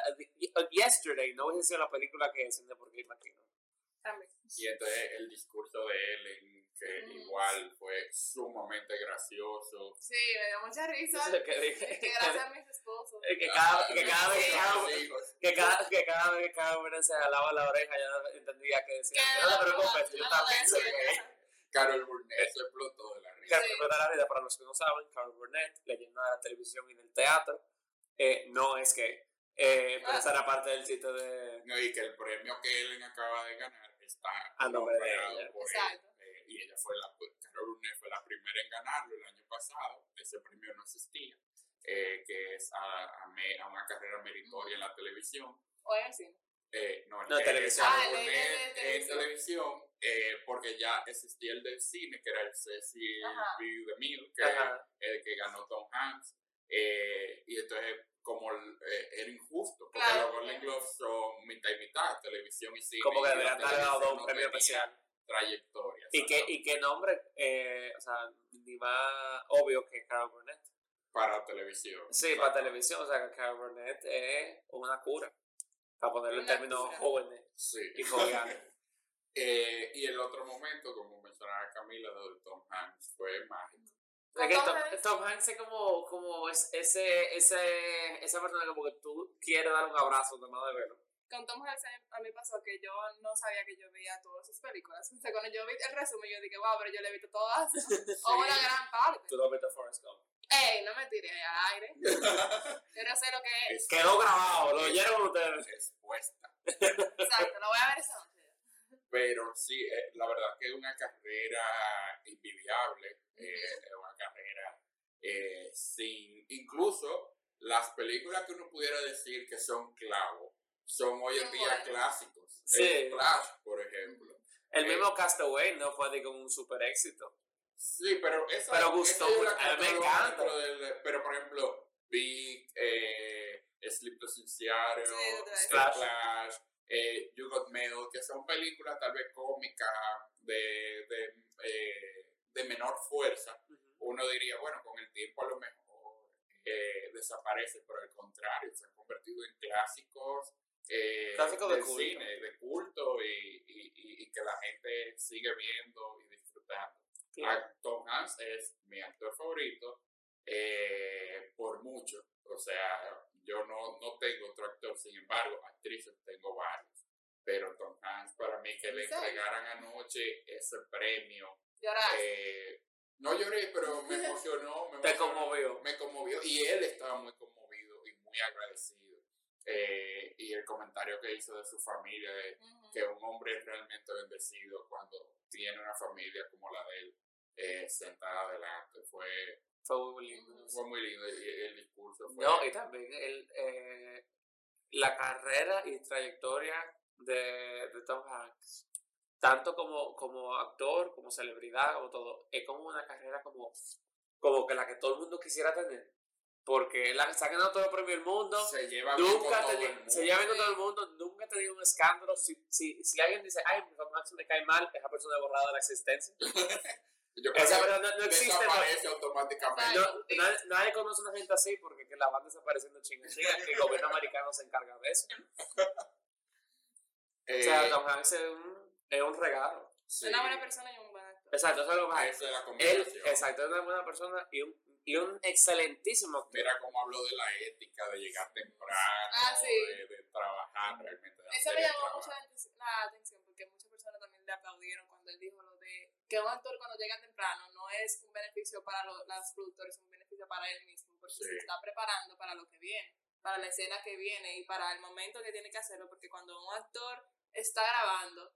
Yesterday no hubiese sido la película que enciende por Kate McKinnon? Y entonces el discurso de Ellen, que mm. igual fue sumamente gracioso. Sí, me dio mucha risa. Es que, es que gracias a mis esposos. Es que cada vez que cada que cada vez cada uno se jalaba la oreja, ya entendía que decía, no te preocupes, yo también soy gay. Carol Burnett se explotó de la risa. Se explotó de la risa, para los que no saben, Carol Burnett, leyenda de la televisión y del teatro, eh, no es gay. Eh, pero ah, esa era parte del sitio de... No, y que el premio que Ellen acaba de ganar está a nombre de ella. Por exacto. Él, eh, y ella fue la, pues, Carol Burnett fue la primera en ganarlo el año pasado. Ese premio no existía, eh, que es a, a, me, a una carrera meritoria mm. en la televisión. O en el cine. Eh, no, en no, televisión. Ah, en televisión, televisión eh, porque ya existía el del cine, que era el Cecil B. DeMille, que era el que ganó Tom Hanks. Eh, y entonces... como eh, era injusto, porque claro, los Golden Globes son mitad y mitad, televisión y cine. Como que deberían haber dado un premio especial. Trayectoria. ¿Y qué, y qué nombre? Eh, o sea, ni más obvio que Carol Burnett. Para televisión. Sí, para televisión. O sea, que Carol Burnett es una cura. Para ponerlo en términos jóvenes sí. y joviales. eh, y el otro momento, como mencionaba Camila, de Tom Hanks, fue mágico. Porque Tom, Tom Hanks es como, como es, ese, ese, esa persona como que tú quieres dar un abrazo, de mano de verlo. Con Tom Hanks a mí pasó que yo no sabía que yo veía todas sus películas. O sea, cuando yo vi el resumen yo dije, wow, pero yo le he visto todas, sí. o una gran parte. Tú lo has visto Forrest Gump. Ey, no me tiré al aire. Yo no sé lo que es. Quedó grabado, lo oyeron ustedes. Respuesta. Exacto, lo voy a ver esa noche. Pero sí, eh, la verdad que es una carrera invidiable, es eh, uh-huh. una carrera eh, sin... Incluso las películas que uno pudiera decir que son clavos, son hoy en día bueno. clásicos. Sí. El Flash, por ejemplo. El eh, mismo Castaway no fue de como un super éxito. Sí, pero esa... Pero gustó, a mí me encanta. Pero por ejemplo, Big, eh, Sleepless in Seattle, sí, Flash... Eh, You Got Mail, que son películas tal vez cómicas de, de, eh, de menor fuerza, uh-huh. uno diría, bueno, con el tiempo a lo mejor eh, desaparece, pero al contrario, se han convertido en clásicos eh, Clásico de, de culto. Cine, de culto y, y, y, y que la gente sigue viendo y disfrutando. Claro. Tom Hanks es mi actor favorito eh, por mucho, o sea... Yo no, no tengo otro actor, sin embargo, actrices tengo varios. Pero Tom Hanks, para mí, que le entregaran anoche ese premio. Eh, no lloré, pero me emocionó. Me Te emocionó, conmovió. Me conmovió y él estaba muy conmovido y muy agradecido. Eh, y el comentario que hizo de su familia, de uh-huh. que un hombre es realmente bendecido cuando tiene una familia como la de él eh, sentada delante, fue... Fue muy lindo. Fue muy lindo el, el discurso. Fue no, y también el, eh, la carrera y trayectoria de, de Tom Hanks, tanto como, como actor, como celebridad, como todo, es como una carrera como, como que la que todo el mundo quisiera tener. Porque él ha ganado todo el premio del mundo, se lleva bien con todo el mundo. Se lleva bien con todo el mundo, nunca ha tenido un escándalo. Si, si, si alguien dice, ay, Tom Hanks me cae mal, esa persona ha borrado de la existencia. Yo creo esa que verdad no, no existe. Desaparece no, automáticamente. No, nadie, nadie conoce a una gente así porque que la van desapareciendo chinga chinga. El gobierno americano se encarga de eso. eh, o sea, Tom Hanks es un, es un regalo. Sí. Una buena persona y un buen actor. Exacto, eso es lo más. Eso es la combinación. Exacto, es una buena persona y un, y un excelentísimo actor. Mira cómo habló de la ética, de llegar temprano, ah, sí. de, de trabajar realmente. De eso me llamó mucho la atención porque muchas personas también le aplaudieron cuando él dijo lo de. Que un actor cuando llega temprano no es un beneficio para los productores, es un beneficio para él mismo, porque sí. se está preparando para lo que viene, para la escena que viene y para el momento que tiene que hacerlo, porque cuando un actor está grabando,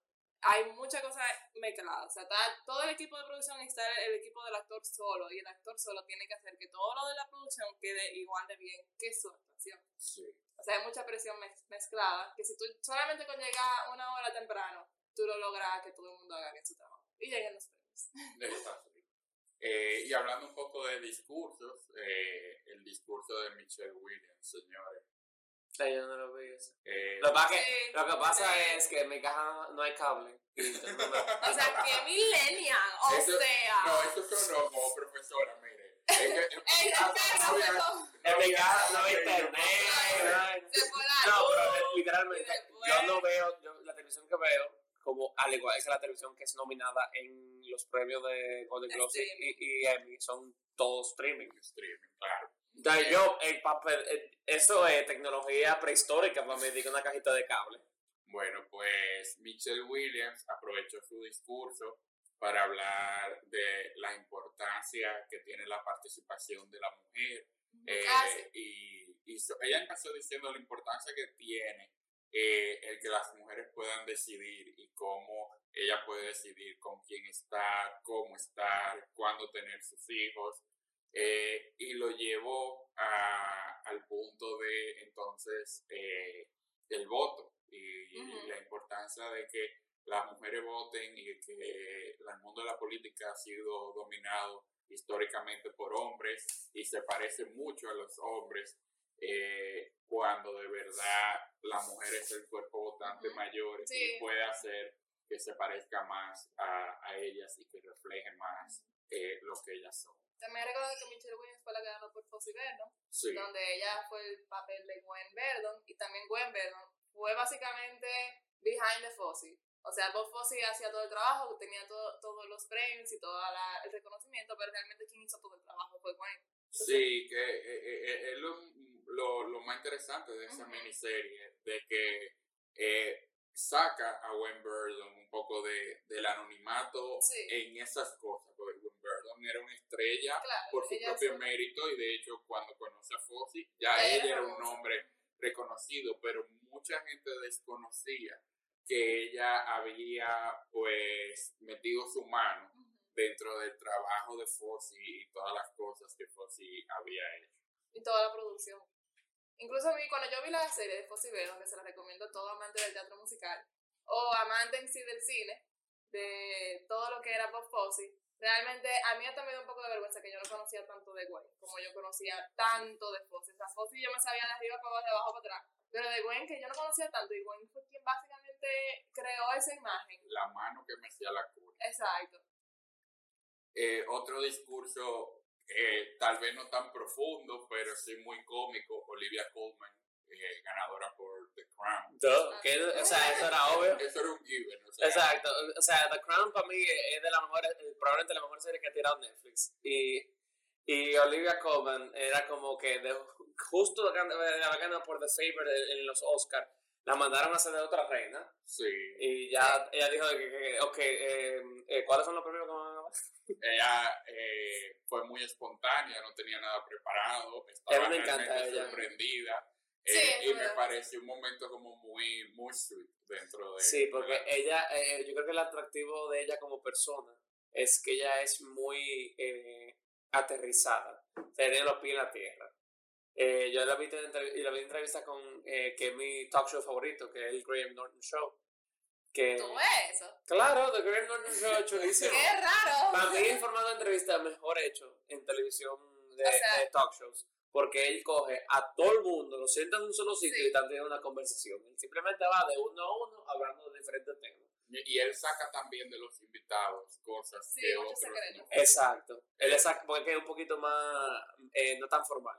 hay muchas cosas mezcladas, o sea, está todo el equipo de producción y está el, el equipo del actor solo, y el actor solo tiene que hacer que todo lo de la producción quede igual de bien que su actuación. Sí. O sea, hay mucha presión mez, mezclada, que si tú solamente con llegar una hora temprano, tú lo logras que todo el mundo haga bien su trabajo. Y lleguen los premios. feliz. De ellos están felices. Eh, y hablando un poco de discursos, eh, el discurso de Michelle Williams, señores. Sí, yo no lo vi eso. Eh, lo, sí, que, lo que pasa sí. es que en mi caja no hay cable. Entonces, no, no. O sea, que millennial, o eso, sea. No, eso sonó como profesora, mire. Es que, es el caso, no, en mi casa no hay internet. No, pero literalmente, yo no veo, yo, la televisión que veo, como al igual es la televisión que es nominada en los premios de Golden Globes y, y Emmy, son todos streaming. Streaming, claro. Entonces yo, el papel, el, eso es tecnología prehistórica para mí, digo, una cajita de cable. Bueno, pues Michelle Williams aprovechó su discurso para hablar de la importancia que tiene la participación de la mujer. Eh, ah, sí. Y, y so, ella empezó diciendo la importancia que tiene eh, el que las mujeres puedan decidir y cómo ella puede decidir con quién estar, cómo estar, cuándo tener sus hijos. Eh, y lo llevó a, al punto de, entonces, eh, el voto y, uh-huh. y la importancia de que las mujeres voten y que el mundo de la política ha sido dominado históricamente por hombres y se parece mucho a los hombres, eh, cuando de verdad la mujer es el cuerpo votante uh-huh. mayor sí. y puede hacer que se parezca más a, a ellas y que refleje más eh, lo que ellas son. También recuerdo que Michelle Williams fue la que ganó por Fossil Verdon, sí. donde ella fue el papel de Gwen Verdon, y también Gwen Verdon fue básicamente behind the Fossil. O sea, Bob Fosse hacía todo el trabajo, tenía todo, todos los frames y todo la, el reconocimiento, pero realmente quien hizo todo el trabajo fue Gwen. Entonces, sí, que eh, eh, es lo, lo, lo más interesante de esa uh-huh. miniserie, de que eh, saca a Gwen Verdon un poco de, del anonimato sí. en esas cosas, porque Gwen Verdon era una estrella claro, por su propio sí. mérito, y de hecho cuando conoce a Fosse, ya ella, ella era un hombre reconocido, pero mucha gente desconocía que ella había, pues, metido su mano uh-huh. dentro del trabajo de Fosse y todas las cosas que Fosse había hecho. Y toda la producción. Incluso a mí, cuando yo vi la serie de Fosse Verdon, que se la recomiendo a todo amante del teatro musical, o amante en sí del cine, de todo lo que era Bob Fosse, realmente a mí hasta me dio un poco de vergüenza que yo no conocía tanto de Gwen, como yo conocía tanto de Fosse. O sea, Fosse yo me sabía de arriba, para abajo, de abajo, para atrás. Pero de Gwen, que yo no conocía tanto, y Gwen fue quien básicamente creó esa imagen. La mano que mecía la cuna. Exacto. Eh, otro discurso, eh, tal vez no tan profundo, pero sí muy cómico, Olivia Colman, eh, ganadora por The Crown. Duh, que, o sea, eso era obvio. Eso era un given. O sea, exacto. O sea, The Crown para mí es de la mejor, probablemente la mejor serie que ha tirado Netflix. Y... Y Olivia Colman era como que de, justo la gana por The Saber en los Oscars, la mandaron a hacer de otra reina. Sí. Y ya ella dijo que, que ok, eh, eh, ¿cuáles son los premios que van a ganar? Ella eh, fue muy espontánea, no tenía nada preparado, estaba realmente sorprendida. Sí, eh, y me pareció un momento como muy, muy sweet dentro de... Sí, porque de la... ella, eh, yo creo que el atractivo de ella como persona es que ella es muy... Eh, aterrizada, tenía los pies en la tierra. Eh, yo la vi en entrev- y la vi en entrevista con eh, que es mi talk show favorito, que es el Graham Norton Show. Que, ¿tú ves eso? Claro, The Graham Norton Show es chulísimo. ¡Qué raro! Para mí el formato de entrevista mejor hecho en televisión de, o sea, de talk shows, porque él coge a todo el mundo, lo sienta en un solo sitio sí. y están teniendo una conversación. Él simplemente va de uno a uno hablando de diferentes temas. Y él saca también de los invitados cosas sí, que otros no. Exacto. Él es porque es un poquito más, eh, no tan formal.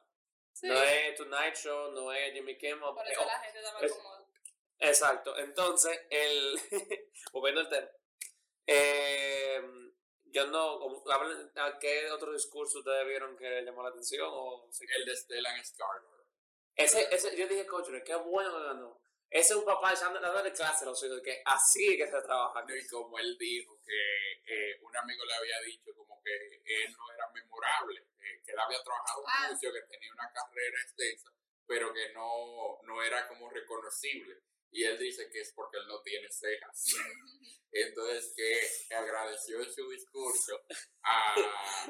Sí. No es Tonight Show, no es Jimmy Kimmel. Por eso eh, la gente está más cómoda. Exacto. Entonces, él, volviendo al tema, eh, yo no, ¿qué otro discurso ustedes vieron que llamó la atención? O sí, el de Stellan Skarsgård. Ese, ese, yo dije, coach, qué bueno ganó. Ese es un papá dándole clase a los hijos, que así es que se trabaja. Y como él dijo, que eh, un amigo le había dicho como que él no era memorable, eh, que él había trabajado ah. mucho, que tenía una carrera extensa, pero que no, no era como reconocible. Y él dice que es porque él no tiene cejas. Entonces, que agradeció en su discurso a,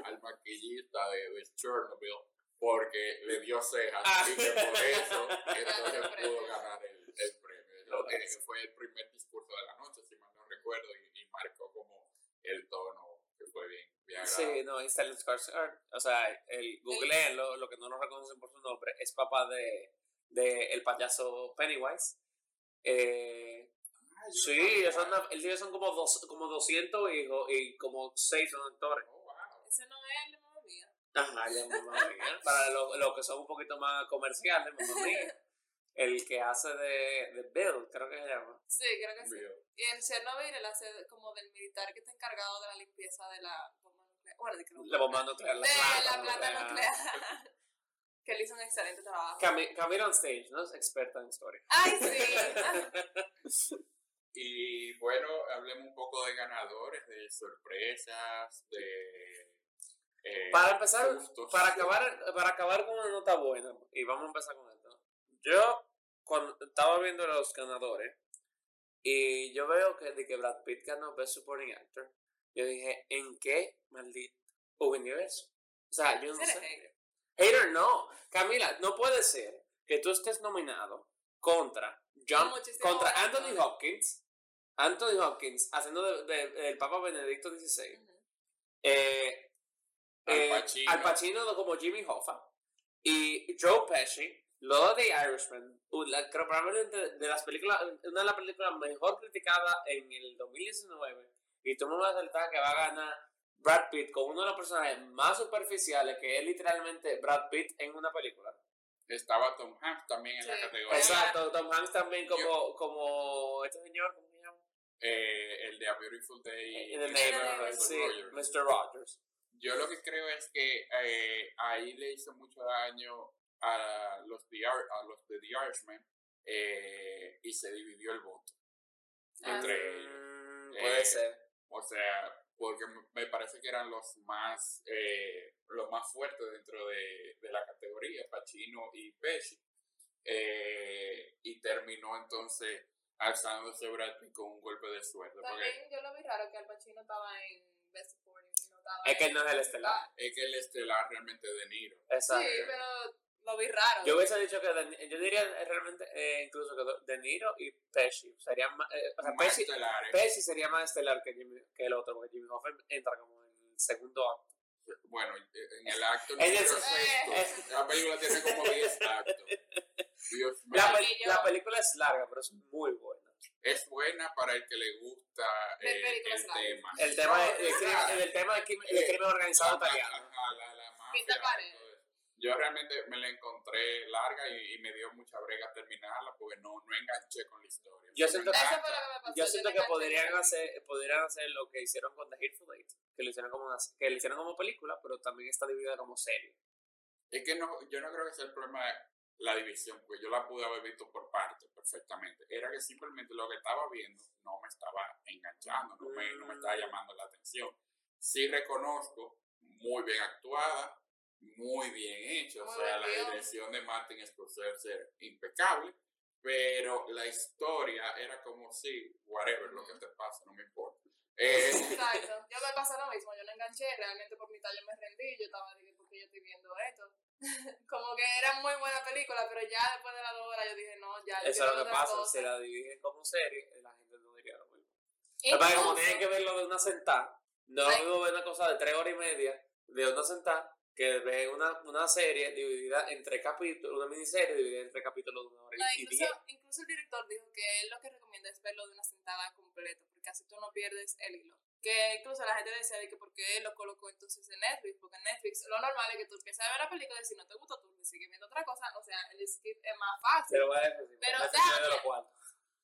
al maquillista de, de Chernobyl, porque le dio cejas ah. y que por eso entonces pudo ganar el... el premio, lo que fue el primer discurso de la noche, si mal no recuerdo, y, y marcó como el tono que fue bien, bien agradable. Sí, no, y Stellan Skarsgård, o sea, el googleenlo, lo que no nos reconocen por su nombre, es papá de, de el payaso Pennywise. Eh, ah, sí, no son, él tiene son como, dos, como doscientos hijos y como seis son actores. Oh, wow. Ese no es el de Mamma Mía. Ajá, el de Mamma Mía. Para los lo que son un poquito más comerciales, Mamma Mía. El que hace de, de Bill, creo que se llama. Sí, creo que sí. Bill. Y en Chernobyl, él hace como del militar que está encargado de la limpieza de la bomba nuclear. Bueno, de que no, la bomba nuclear. De la planta nuclear. Que él hizo un excelente trabajo. Cam- Camila on Stage, ¿no? Es experta en historia. ¡Ay, sí! Y bueno, hablemos un poco de ganadores, de sorpresas, de... Eh, para empezar, gustos, para, acabar, para acabar con una nota buena, y vamos a empezar con esto. Yo... Cuando estaba viendo los ganadores y yo veo que, de que Brad Pitt ganó Best Supporting Actor, yo dije, ¿en qué maldito universo? O sea, yo no sé. Hater? hater no. Camila, no puede ser que tú estés nominado contra John, contra Anthony Hopkins, Anthony Hopkins haciendo del de, de, de Papa Benedicto dieciséis, uh-huh. eh, eh, Al Pacino. Al Pacino como Jimmy Hoffa y Joe Pesci. Lo de Irishman, una, creo probablemente de, de las películas, una de las películas mejor criticadas en el dos mil diecinueve, y tú me vas a saltar que va a ganar Brad Pitt con uno de los personajes más superficiales, que es literalmente Brad Pitt en una película. Estaba Tom Hanks también en sí. la categoría. Exacto, Tom Hanks también como, Yo, como este señor, ¿cómo se llama? Eh, el de A Beautiful Day. El de mister Rogers. Yo lo que creo es que eh, ahí le hizo mucho daño a los de, a los de The Irishman, eh, y se dividió el voto ah, entre sí. ellos. Puede eh, ser. O sea, porque me parece que eran los más eh, los más fuertes dentro de, de la categoría, Pacino y Pesci. Eh, y terminó entonces alzándose Brad Pitt con un golpe de suerte. También yo lo vi raro que Al Pacino estaba en Best Supporting. No estaba es en que no es el estelar. Es que el estelar realmente es De Niro. Exacto. Sí, pero... Lo vi raro. Yo hubiese dicho que, de, yo diría realmente eh, incluso que De Niro y Pesci serían más, eh, o sea, más Pesci, estelares. Pesci sería más estelar que, Jimmy, que el otro, porque Jimmy Hoffa entra como en el segundo acto. Bueno, en el acto no es perfecto. La película tiene como diez actos. Dios la, pel, la película es larga, pero es muy buena. Es buena para el que le gusta eh, el tema. El tema no, de, no, el, el tema de crimen, el crimen organizado italiano. Pinta pared. Yo realmente me la encontré larga y, y me dio mucha brega terminarla porque no, no enganché con la historia. Yo siento, que, yo siento que podrían hacer, podrían hacer lo que hicieron con The Hateful Eight, que lo hicieron como una, que lo hicieron como película, pero también está dividida como serie. Es que no, yo no creo que sea el problema la división, porque yo la pude haber visto por partes perfectamente. Era que simplemente lo que estaba viendo no me estaba enganchando, no me, no me estaba llamando la atención. Sí reconozco, muy bien actuada, muy bien hecho, muy o sea, bien. La dirección de Martin Scorsese era impecable, pero la historia era como si, sí, whatever, lo que te pasa, no me importa. Eh, Exacto, yo me pasa lo mismo, yo no enganché, realmente por mitad yo me rendí, yo estaba diciendo porque yo estoy viendo esto. Como que era muy buena película, pero ya después de las dos horas yo dije, no, ya. Eso es lo que pasa, si la dividen como serie, la gente no diría lo mismo. Pero como tienen que verlo de una sentada, no es lo mismo una cosa de tres horas y media, de una sentada, que ve una, una serie dividida entre capítulos, una miniserie dividida entre capítulos de una hora no, y incluso, diez. Incluso el director dijo que él lo que recomienda es verlo de una sentada completa, porque así tú no pierdes el hilo. Que incluso la gente decía de que porque él lo colocó entonces en Netflix, porque en Netflix lo normal es que tú empiezas a ver la película y si no te gusta tú sigues viendo otra cosa, o sea, el skip es más fácil. Pero va a decir, pero o sea, de lo cual.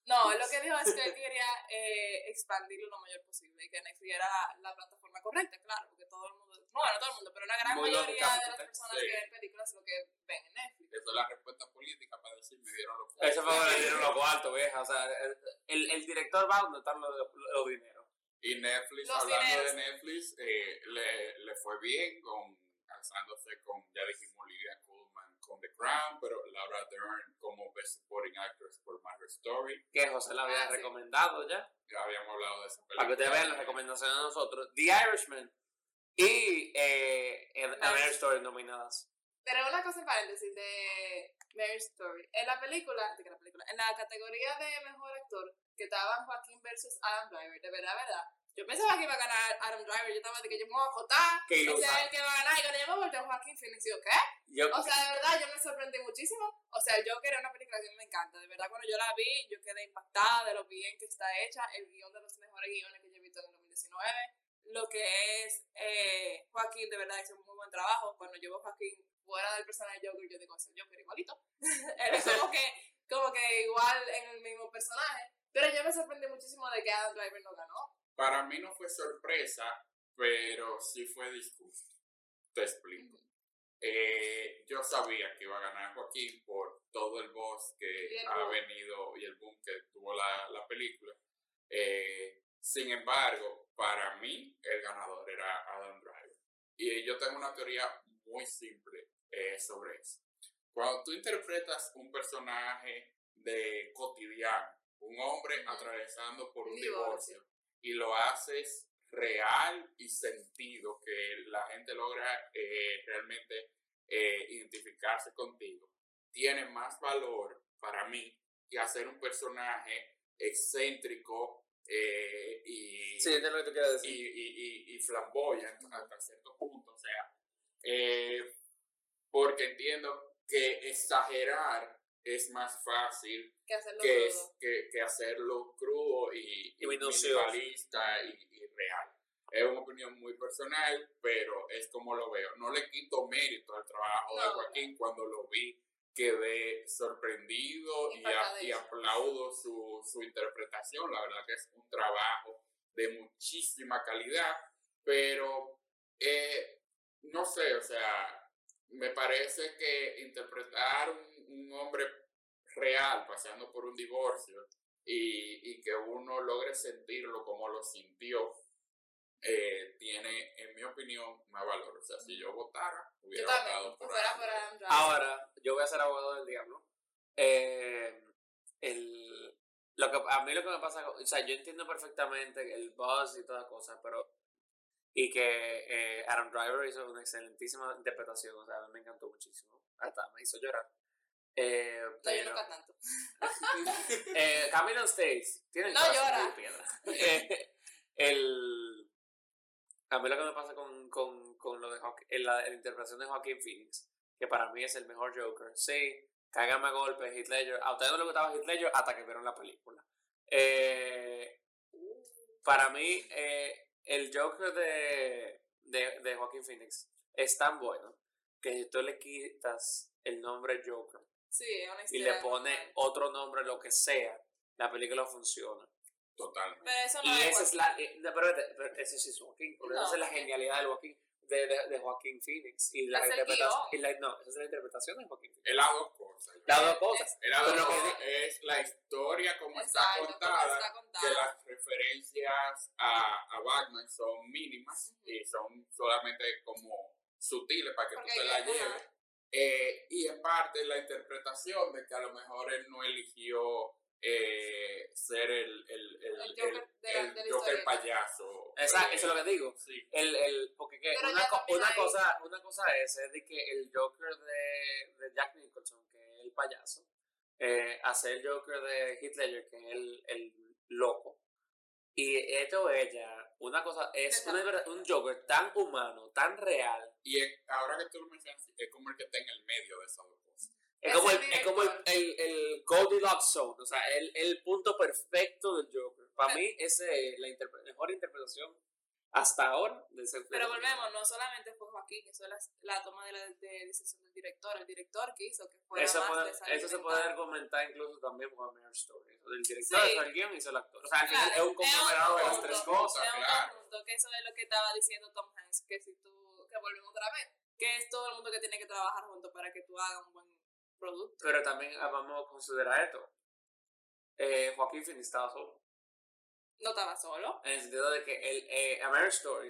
No, lo que dijo es que él quería eh, expandirlo lo mayor posible y que Netflix era la plataforma correcta, claro, porque todo el mundo... Bueno, no todo el mundo, pero una gran muy mayoría de las personas sí. que ven películas lo que ven en Netflix. Eso es la respuesta política para decir, me dieron los cuartos. Eso fue cuando le dieron los cuartos, vieja. O sea, el, el director va donde están los, los dineros. Y Netflix, los hablando dineros. De Netflix, eh, le, le fue bien con alzándose con, ya dijimos, Olivia Colman con The Crown, pero Laura Dern como Best Supporting Actress por Marriage Story. Que José la había ah, recomendado sí. ya. Ya habíamos hablado de esa película. Para que ustedes vean las recomendaciones de nosotros. The Irishman. Y eh, A Marriage Story nominadas. Pero una cosa en paréntesis de Marriage Story. En la película, de que la película, en la categoría de mejor actor, que estaban Joaquín versus Adam Driver, de verdad, verdad. Yo pensaba que iba a ganar Adam Driver, yo estaba de que yo me voy a acotar, que o sea, el que va a ganar, y yo le llamo a Joaquín Phoenix, y yo, ¿qué? Yo, o sea, de verdad, yo me sorprendí muchísimo. O sea, yo quería una película que me encanta, de verdad, cuando yo la vi, yo quedé impactada de lo bien que está hecha, el guión de los mejores guiones que yo he visto en el dos mil diecinueve, lo que es, eh, Joaquín, de verdad, hizo un muy buen trabajo. Cuando llevo a Joaquín fuera del personaje de Joker, yo digo, ese Joker igualito, él es como que, como que igual en el mismo personaje, pero yo me sorprendí muchísimo de que Adam Driver no ganó. Para mí no fue sorpresa, pero sí fue disgusto. Te explico. Uh-huh. Eh, yo sabía que iba a ganar Joaquín por todo el buzz que el ha boom. venido y el boom que tuvo la, la película. Eh, sin embargo, para mí el ganador era Adam Driver. Y yo tengo una teoría muy simple eh, sobre eso. Cuando tú interpretas un personaje de cotidiano, un hombre uh-huh. atravesando por un divorcio, divorcio. y lo haces real y sentido, que la gente logra eh, realmente eh, identificarse contigo, tiene más valor para mí que hacer un personaje excéntrico eh, y, sí, es lo que tú quieres decir. Y, y, y, y flamboyante hasta cierto punto, o sea, eh, porque entiendo que exagerar es más fácil que hacerlo, que, es, que, que hacerlo crudo y, y minimalista y, y real. Es una opinión muy personal, pero es como lo veo. No le quito mérito al trabajo no, de Joaquín. No. Cuando lo vi, quedé sorprendido y, a, y aplaudo su, su interpretación. La verdad que es un trabajo de muchísima calidad, pero eh, no sé, o sea... Me parece que interpretar un, un hombre real pasando por un divorcio y, y que uno logre sentirlo como lo sintió, eh, tiene, en mi opinión, más valor. O sea, si yo votara, hubiera yo también, votado por Adam Driver. Ahora, yo voy a ser abogado del diablo. Eh, el, lo que, a mí lo que me pasa, o sea, yo entiendo perfectamente el buzz y toda cosa, pero... Y que eh, Adam Driver hizo una excelentísima interpretación, o sea, a mí me encantó muchísimo. Hasta me hizo llorar. Eh, no, pero, yo no canto. eh, Camino on Stage. Tiene el no llora. Piedra. Eh, el, a mí lo que me pasa con, con, con lo de Joaquín, la, la interpretación de Joaquín Phoenix, que para mí es el mejor Joker. Sí, cágame a golpes, Heath Ledger. A ustedes no les gustaba Heath Ledger hasta que vieron la película. Eh, para mí... Eh, El Joker de, de, de Joaquin Phoenix es tan bueno que tú le quitas el nombre Joker sí, y le pones otro nombre, lo que sea, la película funciona. Totalmente. Pero eso no y es esa es la, pero, pero eso sí es Joaquin, porque no, esa es la genialidad del Joaquin, de, de, de Joaquin Phoenix. Y la interpretación. Y la, no, esa es la interpretación de Joaquin Phoenix. El lado cosa. El lado cosa. Es, el lado cosa es la historia como está, contada, como está contada, que las referencias a, a Batman son mínimas uh-huh. y son solamente como sutiles para que porque tú te la lleves. Eh, y en parte la interpretación de que a lo mejor él no eligió. Eh, ser el, el, el, el Joker, el, el, el Joker payaso. Exacto, eh, eso es lo que digo. Sí. El, el, porque que una, co- una, hay... cosa, una cosa es, es de que el Joker de, de Jack Nicholson, que es el payaso, eh, hace el Joker de Heath Ledger, que es el, el loco. Y esto ella, una cosa, es una, un Joker tan humano, tan real. Y es, ahora que tú lo mencionas, es como el que está en el medio de esa cosa. Es, es como, el, es como el, el, el Goldilocks Zone, o sea, el, el punto perfecto del Joker. Para mí, esa es la interpre- mejor interpretación hasta ahora del ser. Pero volvemos, no solamente fue Joaquín, eso es la, la toma de la de decisión del director, el director que hizo que fue eso puede, Eso mental. Se puede argumentar incluso también con Marriage Story. El director sí. hizo el guión y hizo el actor. O sea, claro, es un conglomerado de las tres cosas. Es un claro. conjunto, que eso es lo que estaba diciendo Tom Hanks, que si tú, que volvemos otra vez, que es todo el mundo que tiene que trabajar junto para que tú hagas un buen producto. Pero también vamos a considerar esto. Eh, Joaquín Phoenix estaba solo. No estaba solo. En el sentido de que el eh, A Marriage Story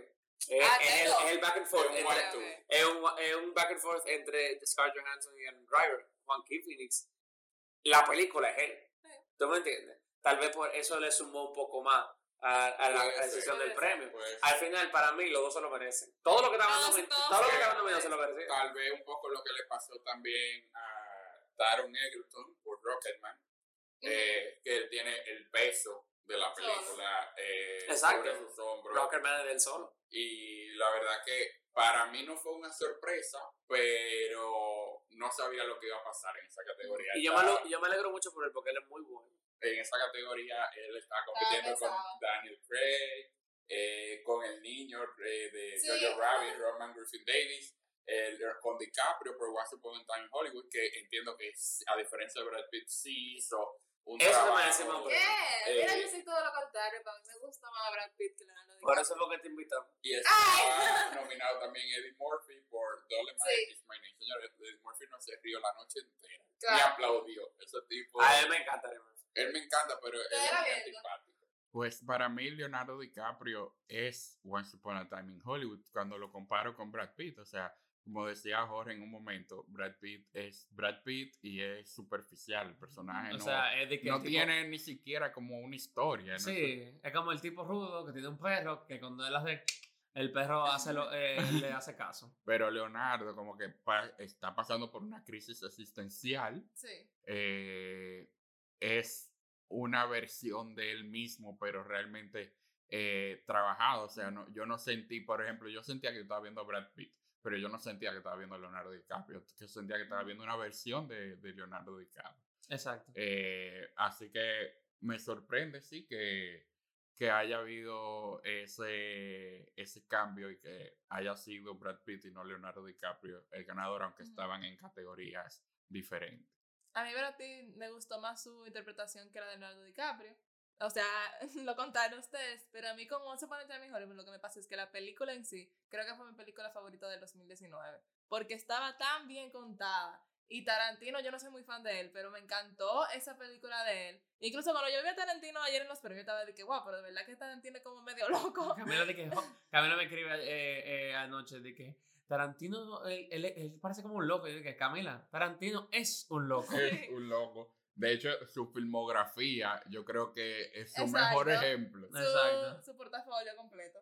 es, ah, es, el, es el back and forth. Es, entre, okay. es, un, es un back and forth entre Scarlett Johansson y Adam Driver. Joaquín Phoenix. La película es él. Okay. ¿Tú me entiendes? Tal vez por eso le sumó un poco más a, a la, a la sesión del premio. Al final, para mí, los dos se lo merecen. Todo lo que estaban nominando se lo merecen. Tal vez un poco lo que le pasó también a Taron Egerton por Rocketman, mm-hmm. eh, que él tiene el peso de la película eh, sobre sus hombros. Rocketman es del solo. Y la verdad que para mí no fue una sorpresa, pero no sabía lo que iba a pasar en esa categoría. Y yo me, lo, yo me alegro mucho por él, porque él es muy bueno. En esa categoría él estaba compitiendo ah, con Daniel Craig, eh, con el niño eh, de sí, Jojo Rabbit, Roman Griffin Davis, eh, con DiCaprio por Once Upon a Time in Hollywood, que entiendo que a diferencia de Brad Pitt sí hizo un eso trabajo. ¿Qué? Eh, Mira, yo soy todo lo contrario, para mí me gusta más Brad Pitt que Leonardo DiCaprio. Por eso es lo que te invitamos. Y está nominado también Eddie Murphy por Dolemite Is My Name. Señores, Eddie Murphy no se rió la noche entera, claro. Y aplaudió. Ese tipo... A él me encanta, hermano. Él me encanta, pero él es muy antipático. Pues para mí Leonardo DiCaprio es Once Upon a Time in Hollywood cuando lo comparo con Brad Pitt. O sea, como decía Jorge en un momento, Brad Pitt es Brad Pitt y es superficial. El personaje o no, sea, es de que no tipo, tiene ni siquiera como una historia, ¿no? Sí, es como el tipo rudo que tiene un perro que cuando él hace... El perro hace lo, eh, le hace caso. Pero Leonardo como que pa- está pasando por una crisis existencial. Sí. Eh... Es una versión de él mismo, pero realmente eh, trabajado. O sea, no, yo no sentí, por ejemplo, yo sentía que estaba viendo a Brad Pitt, pero yo no sentía que estaba viendo a Leonardo DiCaprio. Yo sentía que estaba viendo una versión de, de Leonardo DiCaprio. Exacto. Eh, así que me sorprende, sí, que, que haya habido ese, ese cambio y que haya sido Brad Pitt y no Leonardo DiCaprio el ganador, aunque mm. estaban en categorías diferentes. A mí, Brad Pitt me gustó más su interpretación que la de Leonardo DiCaprio. O sea, lo contaron ustedes, pero a mí con Once Upon a Time in Hollywood lo que me pasa es que la película en sí, creo que fue mi película favorita del dos mil diecinueve, porque estaba tan bien contada. Y Tarantino, yo no soy muy fan de él, pero me encantó esa película de él. Incluso cuando yo vi a Tarantino ayer en los premios, estaba de que guau, wow, pero de verdad que Tarantino es como medio loco. Camilo, de que, Camilo me escribe eh, eh, anoche de que Tarantino, él, él, él parece como un loco. Yo dije, Camila, Tarantino es un loco. Es un loco. De hecho, su filmografía, yo creo que es su Exacto. mejor ejemplo. Su, Exacto. su portafolio completo.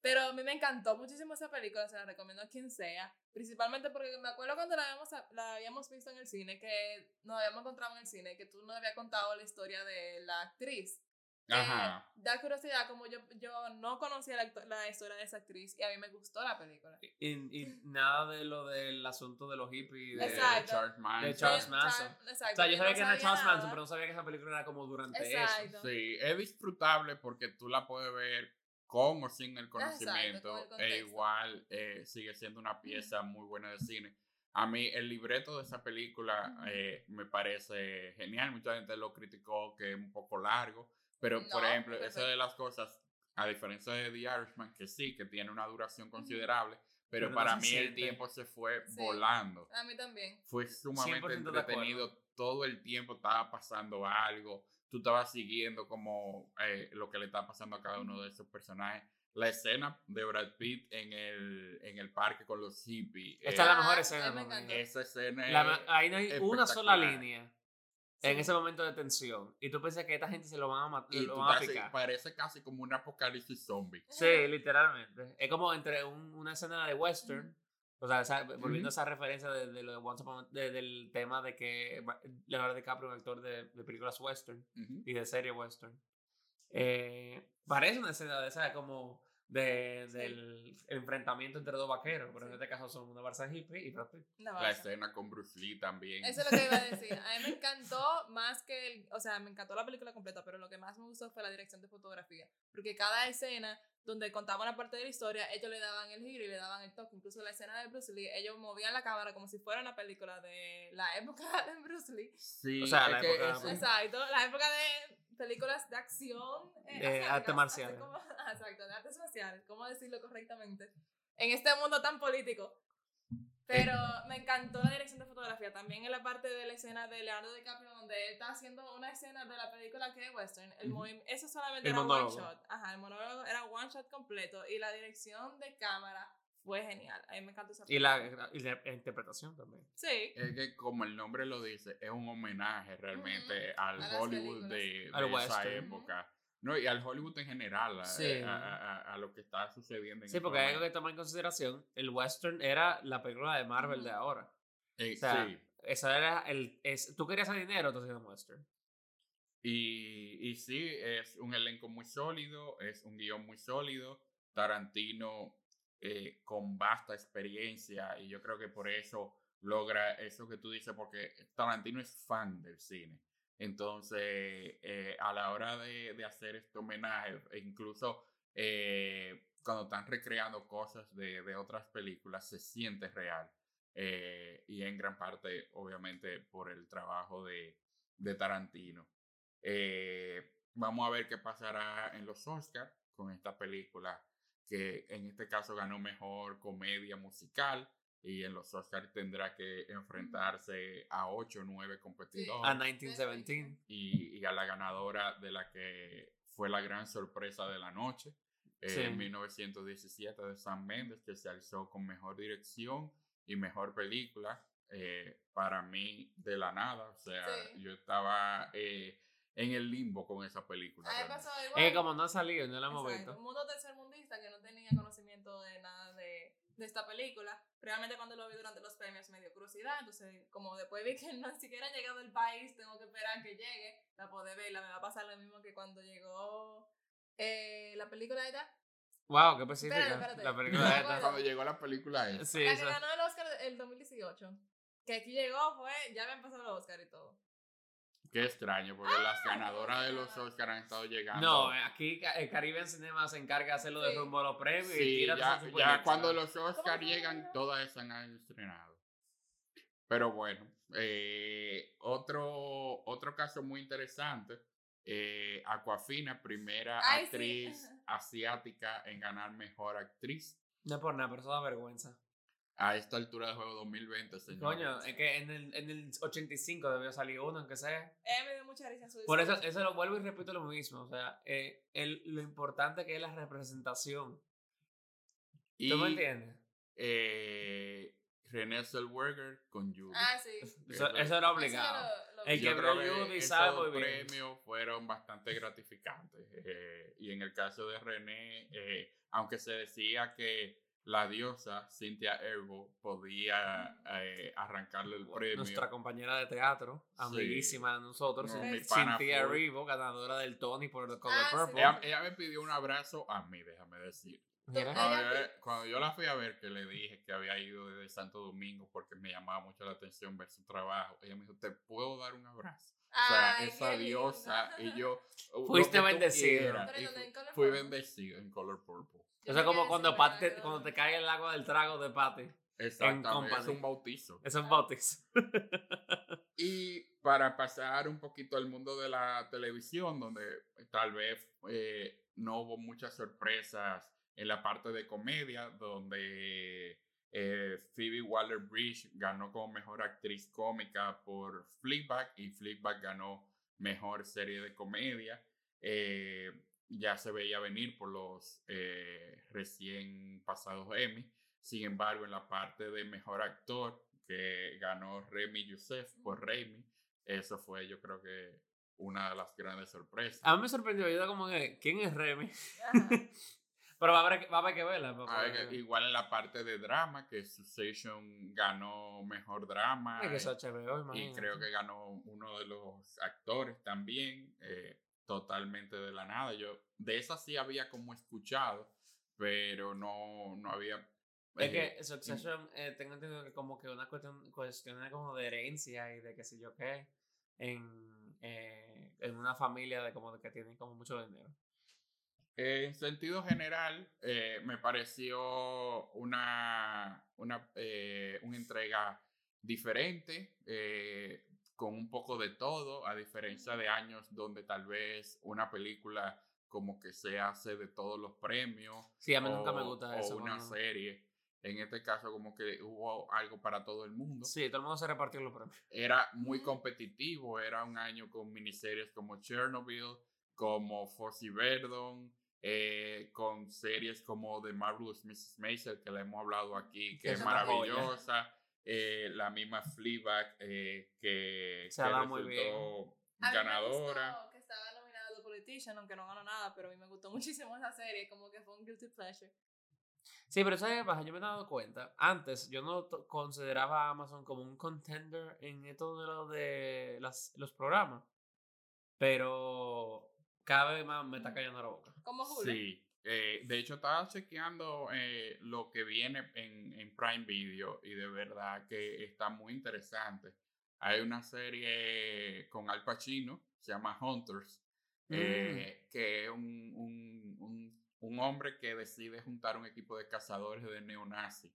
Pero a mí me encantó muchísimo esa película, se la recomiendo a quien sea. Principalmente porque me acuerdo cuando la habíamos, la habíamos visto en el cine, que nos habíamos encontrado en el cine, que tú nos habías contado la historia de la actriz. Ajá. Eh, da curiosidad, como yo, yo no conocía la, acto- la historia de esa actriz y a mí me gustó la película. Y, y nada de lo del asunto de los hippies de, de Charles Manson. De Charles Manson. Exacto, o sea, yo sabía no que sabía era Charles nada. Manson, pero no sabía que esa película era como durante Exacto. eso. Sí, es disfrutable porque tú la puedes ver con o sin el conocimiento. Exacto, el e igual eh, sigue siendo una pieza mm. muy buena de cine. A mí el libreto de esa película mm. eh, me parece genial. Mucha gente lo criticó que es un poco largo. Pero, no, por ejemplo, perfecto. Esa de las cosas, a diferencia de The Irishman, que sí, que tiene una duración considerable, pero, pero para no mí siente. El tiempo se fue sí. volando. A mí también. Fue sumamente entretenido. Todo el tiempo estaba pasando algo. Tú estabas siguiendo como eh, lo que le estaba pasando a cada uno de esos personajes. La escena de Brad Pitt en el, en el parque con los hippies. Esta eh, es la mejor escena. Esa escena la, es Ahí no hay una sola línea. Sí. En ese momento de tensión. Y tú piensas que esta gente se lo van a matar. Y lo van a picar. Parece casi como un apocalipsis zombie. Sí, literalmente. Es como entre un, una escena de western. Mm. O sea, esa, volviendo mm-hmm. a esa referencia de, de lo de Once Upon, de, del tema de que Leonardo DiCaprio es un actor de, de películas western. Mm-hmm. Y de serie western. Eh, parece una escena de esa como de, sí. del enfrentamiento entre dos vaqueros, pero sí. en este caso son una Barça hippie y Brad Pitt. La escena con Bruce Lee también. Eso es lo que iba a decir. A mí me encantó más que el, o sea, me encantó la película completa, pero lo que más me gustó fue la dirección de fotografía, porque cada escena donde contaban una parte de la historia, ellos le daban el giro y le daban el toque. Incluso la escena de Bruce Lee, ellos movían la cámara como si fuera una película de la época de Bruce Lee. Sí, o sea, la época, es, exacto, la época de películas de acción, eh, de asiáticas, arte marcial. Como, exacto, de artes marciales, ¿cómo decirlo correctamente? En este mundo tan político. Pero me encantó la dirección de fotografía. También en la parte de la escena de Leonardo DiCaprio, donde él está haciendo una escena de la película que es western. El movim- eso solamente el era monólogo. One shot. Ajá, el monólogo era one shot completo. Y la dirección de cámara fue genial. A mí me encantó esa película. Y la, y la interpretación también. Sí. Es que, como el nombre lo dice, es un homenaje realmente mm-hmm. al a Hollywood de, de esa época. Mm-hmm. No, y al Hollywood en general, a, sí. a, a, a lo que está sucediendo en sí, el porque momento. Hay algo que tomar en consideración. El western era la película de Marvel mm. de ahora. Eh, o sea, sí. Esa era el, es, tú querías dinero, entonces un western. Y, y sí, es un elenco muy sólido, es un guión muy sólido. Tarantino eh, con vasta experiencia, y yo creo que por eso logra eso que tú dices, porque Tarantino es fan del cine. Entonces, eh, a la hora de, de hacer este homenaje, e incluso eh, cuando están recreando cosas de, de otras películas, se siente real. Eh, y en gran parte, obviamente, por el trabajo de, de Tarantino. Eh, vamos a ver qué pasará en los Oscars con esta película, que en este caso ganó mejor comedia musical. Y en los Oscars tendrá que enfrentarse a ocho o nueve competidores. A diecinueve diecisiete. Y, y a la ganadora de la que fue la gran sorpresa de la noche, eh, sí. mil novecientos diecisiete de Sam Mendes, que se alzó con mejor dirección y mejor película. Eh, para mí, de la nada. O sea, sí. yo estaba eh, en el limbo con esa película. Ah, pasó igual. Eh, como no ha salido, no la hemos visto. Un mundo tercermundista que no tenía conocimiento de nada de... de esta película, realmente cuando lo vi durante los premios me dio curiosidad, entonces como después vi que no siquiera ha llegado al país, tengo que esperar que llegue, la podré ver, la me va a pasar lo mismo que cuando llegó eh, la película esta. Wow, qué específica. Espérate, espérate. La película no, esta. Cuando llegó la película esta. Sí, la que ganó el Oscar el dos mil dieciocho, que aquí llegó fue, ya habían pasado los Oscar y todo. Qué extraño, porque ah, las ganadoras no, de los Oscars han estado llegando. No, aquí el Caribbean Cinema se encarga de hacerlo de sí. rumbo a los premios. Sí, y ya, ya cuando los Oscars llegan, todas esas han estrenado. Pero bueno, eh, otro, otro caso muy interesante. Eh, Awkwafina, primera Ay, actriz sí. asiática en ganar mejor actriz. No por nada, pero eso da vergüenza. A esta altura de juego dos mil veinte, señor. Coño, es que en el, en el ochenta y cinco debió salir uno, aunque sea. Eh, me dio mucha risa su Por eso, eso lo vuelvo y repito lo mismo. O sea, eh, el, lo importante que es la representación. Y, ¿tú me entiendes? Eh, René Zellweger con Judy. Ah, sí. Eso, eso era obligado. Eso lo, lo el que vio Judy sabe muy bien. Los premios fueron bastante gratificantes. Eh, y en el caso de René, eh, aunque se decía que la diosa Cynthia Erivo podía eh, arrancarle el premio. Nuestra compañera de teatro, amiguísima sí. de nosotros, no, Cynthia Erivo, ganadora del Tony por The Color ah, Purple. Sí. Ella, ella me pidió un abrazo a mí, déjame decir. Cuando yo, cuando yo la fui a ver, que le dije que había ido desde Santo Domingo porque me llamaba mucho la atención ver su trabajo, ella me dijo, ¿te puedo dar un abrazo? O sea, ay, esa diosa lindo. Y yo... Fuiste bendecido. Fu- fui bendecido en Color Purple. Yo o sea, como cuando, pate, cuando te cae el agua del trago de Patty. Exactamente, es un bautizo. Es un bautizo. Y para pasar un poquito al mundo de la televisión, donde tal vez eh, no hubo muchas sorpresas en la parte de comedia, donde eh, Phoebe Waller-Bridge ganó como mejor actriz cómica por Fleabag, y Fleabag ganó mejor serie de comedia. Eh... Ya se veía venir por los eh, recién pasados Emmy. Sin embargo, en la parte de mejor actor, que ganó Remy Youssef por Remy, eso fue, yo creo que, una de las grandes sorpresas. A mí me sorprendió, yo como que, ¿quién es Remy? Pero va a haber, va a haber que verla. Va a haber que, igual en la parte de drama, que Succession ganó mejor drama. Es que es H B O, imagínate. Y creo que ganó uno de los actores también. Eh, Totalmente de la nada. Yo de esa sí había como escuchado, pero no, no había. Es eh, que Succession, eh, tengo entendido que como que una cuestión, cuestión como de herencia y de qué sé yo qué, en, eh, en una familia de como de que tienen como mucho dinero. En sentido general, eh, me pareció una, una, eh, una entrega diferente. Eh, con un poco de todo, a diferencia de años donde tal vez una película como que se hace de todos los premios. Sí, a mí o, nunca me gusta eso. O una bueno. serie. En este caso como que hubo algo para todo el mundo. Sí, todo el mundo se repartió los premios. Era muy competitivo, era un año con miniseries como Chernobyl, como Fosse Verdon, eh, con series como The Marvelous missus Maisel, que la hemos hablado aquí, que Esa es maravillosa. Eh, la misma Fleabag eh, que, que resultó muy bien ganadora. A mí me gustó que estaba nominada por Politician, aunque no ganó nada, pero a mí me gustó muchísimo esa serie, como que fue un guilty pleasure. Sí, pero ¿sabes qué pasa? Yo me he dado cuenta, antes yo no t- consideraba a Amazon como un contender en todo lo de las, los programas, pero cada vez más me está cayendo la boca. ¿Cómo Julio? Sí, eh, de hecho estaba chequeando eh, lo que viene en, en Prime Video y de verdad que está muy interesante. Hay una serie con Al Pacino, se llama Hunters, mm. eh, que es un, un, un, un hombre que decide juntar un equipo de cazadores de neonazis.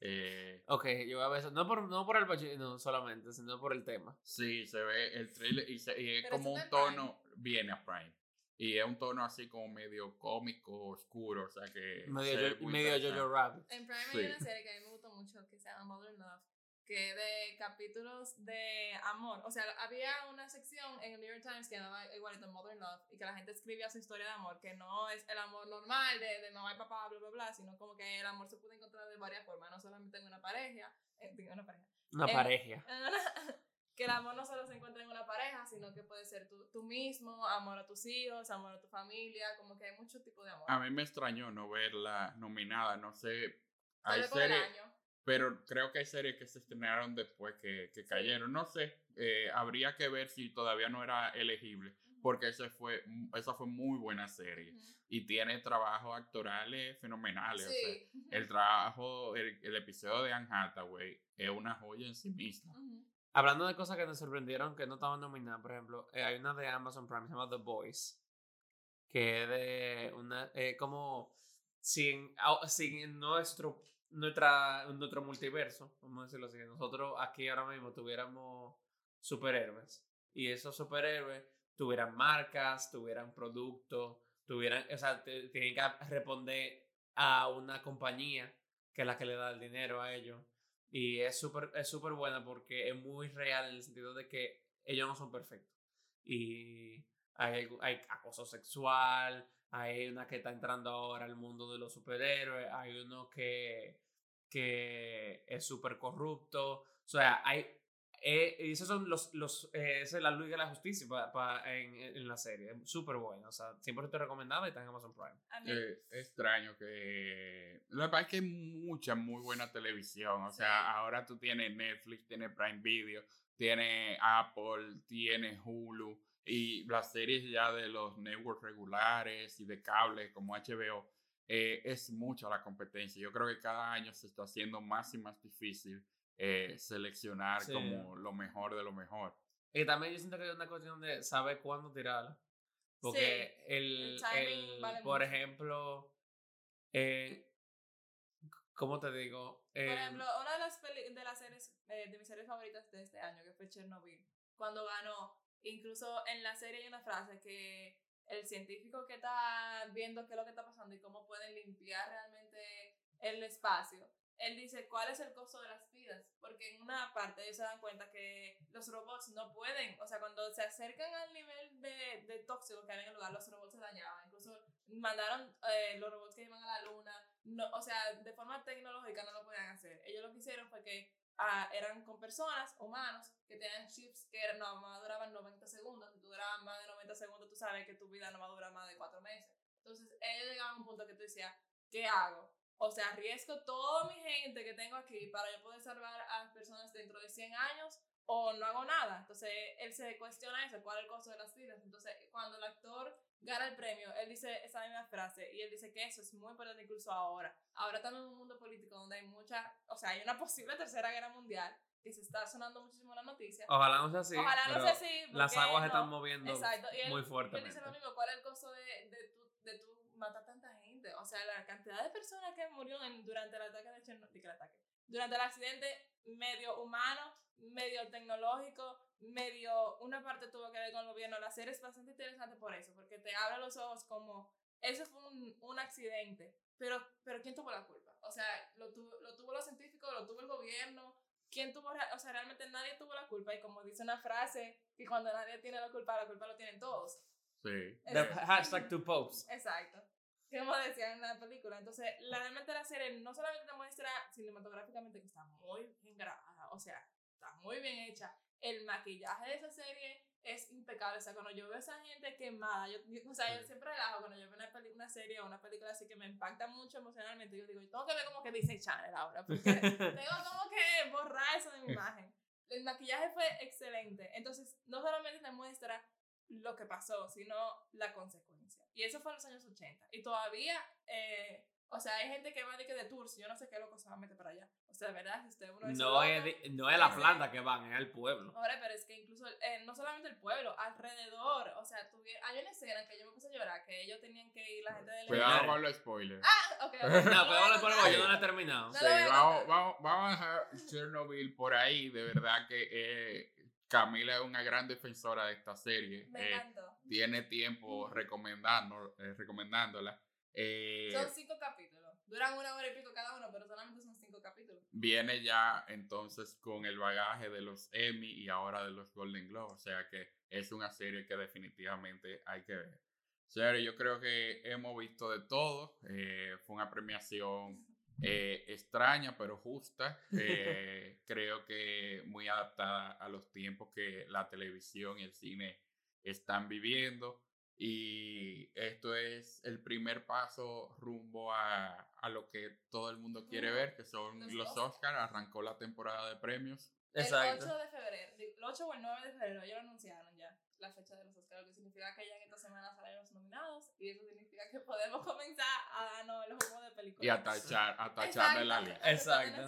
Eh, ok, yo voy a ver eso. No por, no por Al Pacino solamente, sino por el tema. Sí, se ve el thriller y, se, y es pero como un tono, Prime. Viene a Prime. Y es un tono así como medio cómico, oscuro, o sea que... Medio, yo, medio Jojo Rabbit. En Prime sí. Hay una serie que a mí me gusta mucho, que se llama Mother Love. Que de capítulos de amor, o sea, había una sección en el New York Times que andaba igualito en Modern Love y que la gente escribía su historia de amor, que no es el amor normal de, de mamá y papá, bla, bla, bla, sino como que el amor se puede encontrar de varias formas, no solamente en una pareja, eh, en una pareja. Una eh, pareja. Que el amor no solo se encuentra en una pareja, sino que puede ser tú, tú mismo, amor a tus hijos, amor a tu familia, como que hay muchos tipos de amor. A mí me extrañó no verla nominada, no sé, hay series... Pero creo que hay series que se estrenaron después que, que cayeron. No sé, eh, habría que ver si todavía no era elegible. Uh-huh. Porque esa fue, esa fue muy buena serie. Uh-huh. Y tiene trabajos actorales fenomenales. Sí. O sea, uh-huh. El trabajo, el, el episodio de Anne Hathaway es una joya en sí misma. Uh-huh. Hablando de cosas que nos sorprendieron que no estaban nominadas, por ejemplo, eh, hay una de Amazon Prime, se llama The Boys. Que es de una... Eh, como... Sin, sin nuestro... Nuestra, nuestro multiverso, vamos a decirlo así, nosotros aquí ahora mismo tuviéramos superhéroes y esos superhéroes tuvieran marcas, tuvieran productos, tuvieran, o sea, te, tienen que responder a una compañía que es la que le da el dinero a ellos y es súper es súper buena porque es muy real en el sentido de que ellos no son perfectos y hay, hay acoso sexual, hay una que está entrando ahora al mundo de los superhéroes, hay uno que que es súper corrupto, o sea, hay eh, esos son los, los eh, esa es la luz de la justicia pa, pa, en, en la serie, es súper buena, o sea, siempre te recomendaba y está en Amazon Prime. Eh, extraño que, la verdad es que hay mucha muy buena televisión, o sea, ahora tú tienes Netflix, tienes Prime Video, tienes Apple, tienes Hulu, y las series ya de los networks regulares y de cable como H B O, eh, es mucha la competencia. Yo creo que cada año se está haciendo más y más difícil eh, seleccionar sí. como lo mejor de lo mejor. Y también yo siento que es una cuestión de saber cuándo tirarla. Porque sí, el, el, el vale por mucho. Ejemplo, eh, ¿cómo te digo? Eh, por ejemplo, una de las, peli- de, las series, eh, de mis series favoritas de este año, que fue Chernobyl, cuando ganó. Incluso en la serie hay una frase que el científico que está viendo qué es lo que está pasando y cómo pueden limpiar realmente el espacio, él dice, ¿cuál es el costo de las vidas? Porque en una parte ellos se dan cuenta que los robots no pueden, o sea, cuando se acercan al nivel de, de tóxico que hay en el lugar, los robots se dañaban, incluso mandaron eh, los robots que iban a la luna, no, o sea, de forma tecnológica no lo podían hacer. Ellos lo que hicieron fue que Ah, eran con personas, humanos, que tenían chips que no más duraban noventa segundos. Si tú durabas más de noventa segundos, tú sabes que tu vida no va a durar más de cuatro meses. Entonces ellos llegaban a un punto que tú decías, ¿qué hago? O sea, arriesgo toda mi gente que tengo aquí para yo poder salvar a personas dentro de cien años, o no hago nada. Entonces él se cuestiona eso, ¿cuál es el costo de las vidas? Entonces cuando el actor gana el premio, él dice esa misma frase y él dice que eso es muy importante incluso ahora. Ahora estamos en un mundo político donde hay mucha, o sea, hay una posible tercera guerra mundial que se está sonando muchísimo la noticia. Ojalá no sea así. Ojalá no sea así. Las aguas se no. están moviendo Exacto. Y él, muy fuertemente. Él dice lo mismo, ¿cuál es el costo de, de, tu, de tu matar tanta gente? O sea, la cantidad de personas que murió en, durante el ataque de Chernobyl, el ataque, durante el accidente medio humano, medio tecnológico, medio, una parte tuvo que ver con el gobierno. La serie es bastante interesante por eso, porque te abre los ojos como, eso fue un, un accidente, pero, pero ¿quién tuvo la culpa? O sea, lo, tu, lo tuvo los científicos, lo tuvo el gobierno, ¿quién tuvo? O sea, realmente nadie tuvo la culpa, y como dice una frase, que cuando nadie tiene la culpa, la culpa lo tienen todos. Sí. Hashtag two popes. Exacto. Como decían en la película. Entonces, la, realmente la serie no solamente te muestra cinematográficamente que está muy bien grabada, o sea, está muy bien hecha. El maquillaje de esa serie es impecable. impecable. O sea, cuando yo veo a esa gente quemada, yo, yo, o sea, sí. yo siempre relajo cuando yo veo una, peli, una serie o una película así que me impacta mucho emocionalmente. Yo digo, yo tengo que ver como que Disney Channel ahora, porque tengo como que borrar eso de mi imagen. El maquillaje fue excelente. Entonces, no solamente te muestra lo que pasó, sino la consecuencia. Y eso fue en los años ochenta. Y todavía, eh, o sea, hay gente que va de, que de tours, yo no sé qué loco se va a meter para allá. O sea, de verdad, si usted uno... No es, de, no es la planta que van, es el pueblo. Ahora, pero es que incluso, eh, no solamente el pueblo, alrededor, o sea, tuviera, hay una escena que yo me puse a llorar, que ellos tenían que ir, la gente del... Cuidado con los spoilers. Ah, ok. okay. No, cuidado con los spoilers, yo no la he terminado. No sí, vamos, vamos, vamos a dejar Chernobyl por ahí, de verdad que... Eh, Camila es una gran defensora de esta serie. Me encantó. Eh, tiene tiempo recomendando, eh, recomendándola. Eh, son cinco capítulos. Duran una hora y pico cada uno, pero solamente son cinco capítulos. Viene ya entonces con el bagaje de los Emmy y ahora de los Golden Globe. O sea que es una serie que definitivamente hay que ver. O sea, yo creo que hemos visto de todo. Eh, fue una premiación... Eh, extraña pero justa, eh, creo que muy adaptada a los tiempos que la televisión y el cine están viviendo, y esto es el primer paso rumbo a, a lo que todo el mundo quiere ver, que son los, los Oscars. Arrancó la temporada de premios el Exacto. ocho de febrero, el ocho o el nueve de febrero ya lo anunciaron ya, la fecha de los Oscars, lo que significa que ya en esta semana salen los nominados, y eso significa que podemos comenzar a darnos los juegos de películas. Y a tachar, a tachar de la lista. Exacto.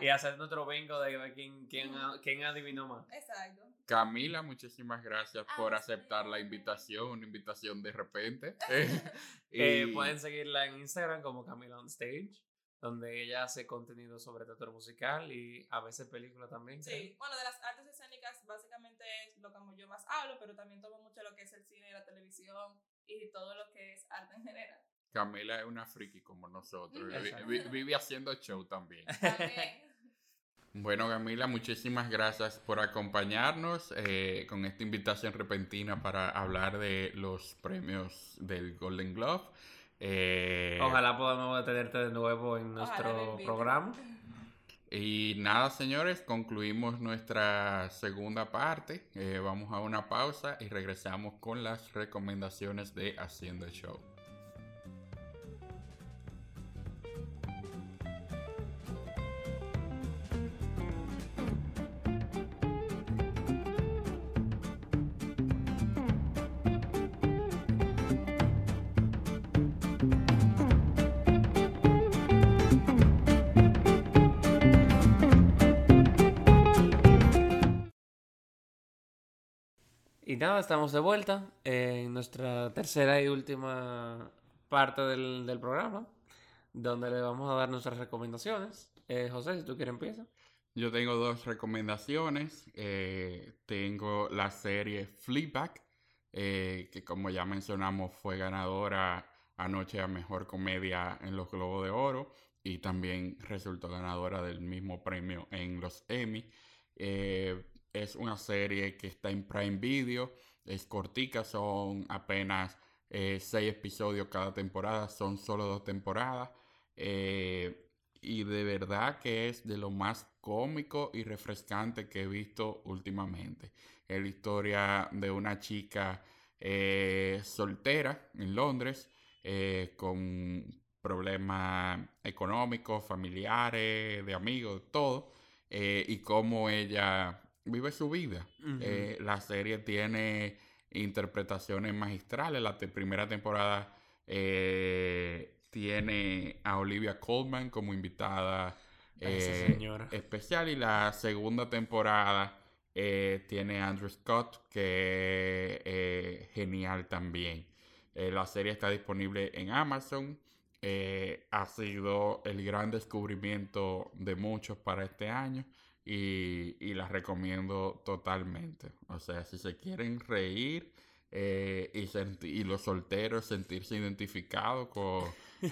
Y hacer nuestro bingo de ver quién, quién, mm. quién adivinó más. Exacto. Camila, muchísimas gracias ah, por aceptar sí. la invitación, una invitación de repente. y... eh, pueden seguirla en Instagram como Camila on Stage, donde ella hace contenido sobre teatro musical y a veces película también. Sí, creo. Bueno, de las artes escénicas básicamente es lo que yo más hablo, pero también tomo mucho lo que es el cine, la televisión y todo lo que es arte en general. Camila es una friki como nosotros, vive, vive haciendo show también. También. Bueno, Camila, muchísimas gracias por acompañarnos eh, con esta invitación repentina para hablar de los premios del Golden Globe. Eh, Ojalá podamos tenerte de nuevo en nuestro programa. Y nada, señores, concluimos nuestra segunda parte. Eh, vamos a una pausa y regresamos con las recomendaciones de Haciendo el Show. Y nada, estamos de vuelta en nuestra tercera y última parte del, del programa, donde le vamos a dar nuestras recomendaciones. Eh, José, si tú quieres empieza. Yo tengo dos recomendaciones. Eh, tengo la serie Fleabag, eh, que como ya mencionamos fue ganadora anoche a Mejor Comedia en los Globos de Oro y también resultó ganadora del mismo premio en los Emmy. Eh, Es una serie que está en Prime Video, es cortica, son apenas eh, seis episodios cada temporada, son solo dos temporadas. Eh, y de verdad que es de lo más cómico y refrescante que he visto últimamente. Es la historia de una chica eh, soltera en Londres, eh, con problemas económicos, familiares, de amigos, todo. Eh, y cómo ella... vive su vida. Uh-huh. Eh, la serie tiene interpretaciones magistrales. La te- primera temporada eh, tiene a Olivia Colman como invitada eh, especial. Y la segunda temporada eh, tiene a Andrew Scott, que es eh, genial también. Eh, la serie está disponible en Amazon. Eh, ha sido el gran descubrimiento de muchos para este año. Y, y las recomiendo totalmente. O sea, si se quieren reír eh, y, senti- y los solteros sentirse identificados con,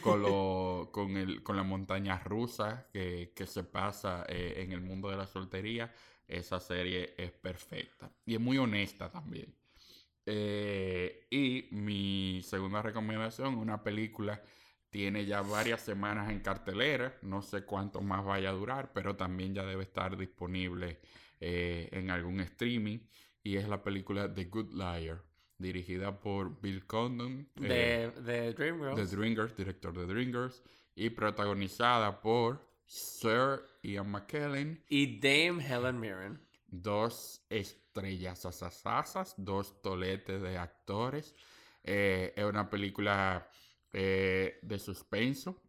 con, lo, con, el, con la montaña rusa que, que se pasa eh, en el mundo de la soltería, esa serie es perfecta. Y es muy honesta también. Eh, y mi segunda recomendación, una película... Tiene ya varias semanas en cartelera. No sé cuánto más vaya a durar, pero también ya debe estar disponible eh, en algún streaming. y es la película The Good Liar, dirigida por Bill Condon, de, eh, de Dreamgirls, de Dreamgirls, director de Dreamgirls, y protagonizada por Sir Ian McKellen y Dame Helen Mirren. Dos estrellas asasasas, dos toletes de actores. Eh, es una película eh, de suspenso.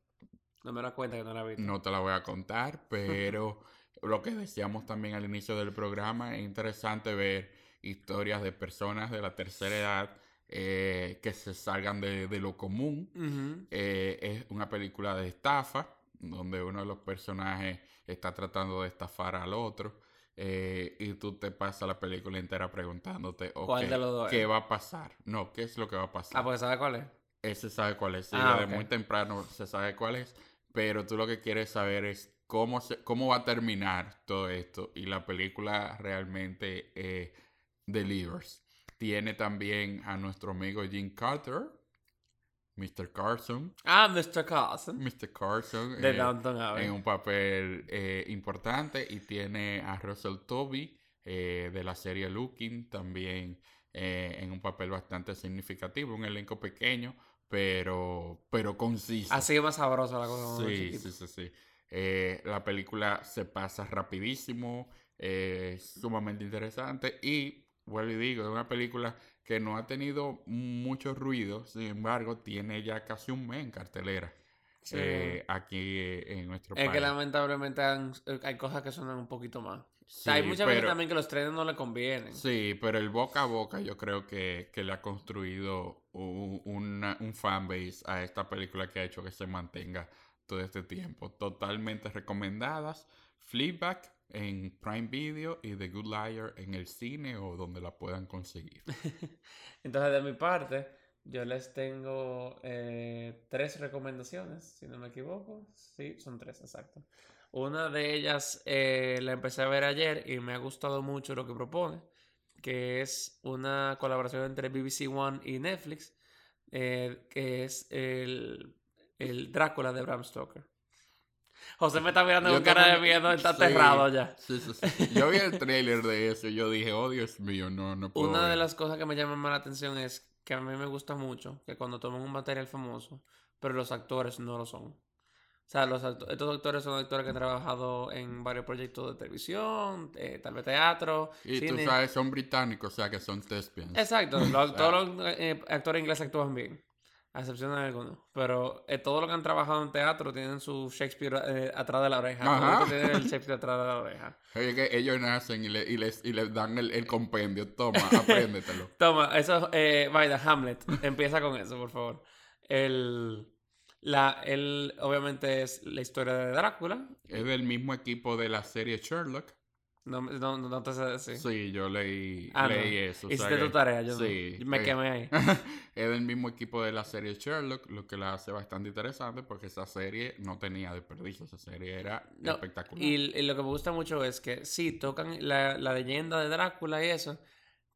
No me das cuenta que no la vi. No te la voy a contar, pero lo que decíamos también al inicio del programa, es interesante ver historias de personas de la tercera edad eh, que se salgan de, de lo común. Uh-huh. Eh, es una película de estafa, donde uno de los personajes está tratando de estafar al otro. Eh, y tú te pasas la película entera preguntándote, okay, ¿cuál de los dos? ¿Qué va a pasar? No, ¿qué es lo que va a pasar? Ah, porque ¿sabe cuál es? Ese sabe cuál es. Sí, ah, desde okay. muy temprano se sabe cuál es. Pero tú lo que quieres saber es cómo, se, cómo va a terminar todo esto. Y la película realmente eh, delivers. Tiene también a nuestro amigo Jim Carter, mister Carson. Ah, mister Carson. mister Carson. De eh, Downton Abbey. En un papel eh, importante. Y tiene a Russell Tovey eh, de la serie Looking también eh, en un papel bastante significativo. Un elenco pequeño, pero, pero conciso. Así más sabrosa la cosa. Sí, sí, sí, sí. Eh, la película se pasa rapidísimo. Eh, sumamente interesante. Y vuelvo y digo, es una película que no ha tenido mucho ruido, sin embargo, tiene ya casi un mes en cartelera. Sí. Eh, aquí en nuestro país. Es que lamentablemente han, hay cosas que suenan un poquito más. Sí, o sea, hay muchas pero, veces también que los trenes no le convienen. Sí, pero el boca a boca yo creo que, que le ha construido un, una, un fanbase a esta película que ha hecho que se mantenga todo este tiempo. Totalmente recomendadas. Fleabag en Prime Video y The Good Liar en el cine o donde la puedan conseguir. Entonces, de mi parte, yo les tengo eh, tres recomendaciones, si no me equivoco. Sí, son tres, exacto. Una de ellas eh, la empecé a ver ayer y me ha gustado mucho lo que propone, que es una colaboración entre B B C One y Netflix, eh, que es el, el Drácula de Bram Stoker. José me está mirando yo con cara también, de miedo, está sí, aterrado ya. Sí, sí, sí. Yo vi el tráiler de eso y yo dije, oh Dios mío, no, no puedo. Una ver. de las cosas que me llama más la atención es que a mí me gusta mucho que cuando toman un material famoso, pero los actores no lo son. O sea, los act- estos actores son actores que han trabajado en varios proyectos de televisión, eh, tal vez teatro, y cine. Tú sabes, son británicos, o sea que son thespians. Exacto, los, todos los eh, actores ingleses actúan bien. A excepción de algunos. Pero eh, todos los que han trabajado en teatro tienen su Shakespeare eh, atrás de la oreja. Tienen el Shakespeare atrás de la oreja. Oye, que ellos nacen y, le, y, les, y les dan el, el compendio. Toma, apréndetelo. Toma, eso eh, vaya, Hamlet. Empieza con eso, por favor. El, la, el, obviamente es la historia de Drácula. Es del mismo equipo de la serie Sherlock. No, no, no te sé decir. Sí, yo leí, ah, leí no. eso. Hiciste o sea, tu tarea, yo sí, no. me eh, quemé ahí. Es del mismo equipo de la serie Sherlock, lo que la hace bastante interesante porque esa serie no tenía desperdicio, esa serie era no, espectacular. Y, y lo que me gusta mucho es que sí, tocan la, la leyenda de Drácula y eso,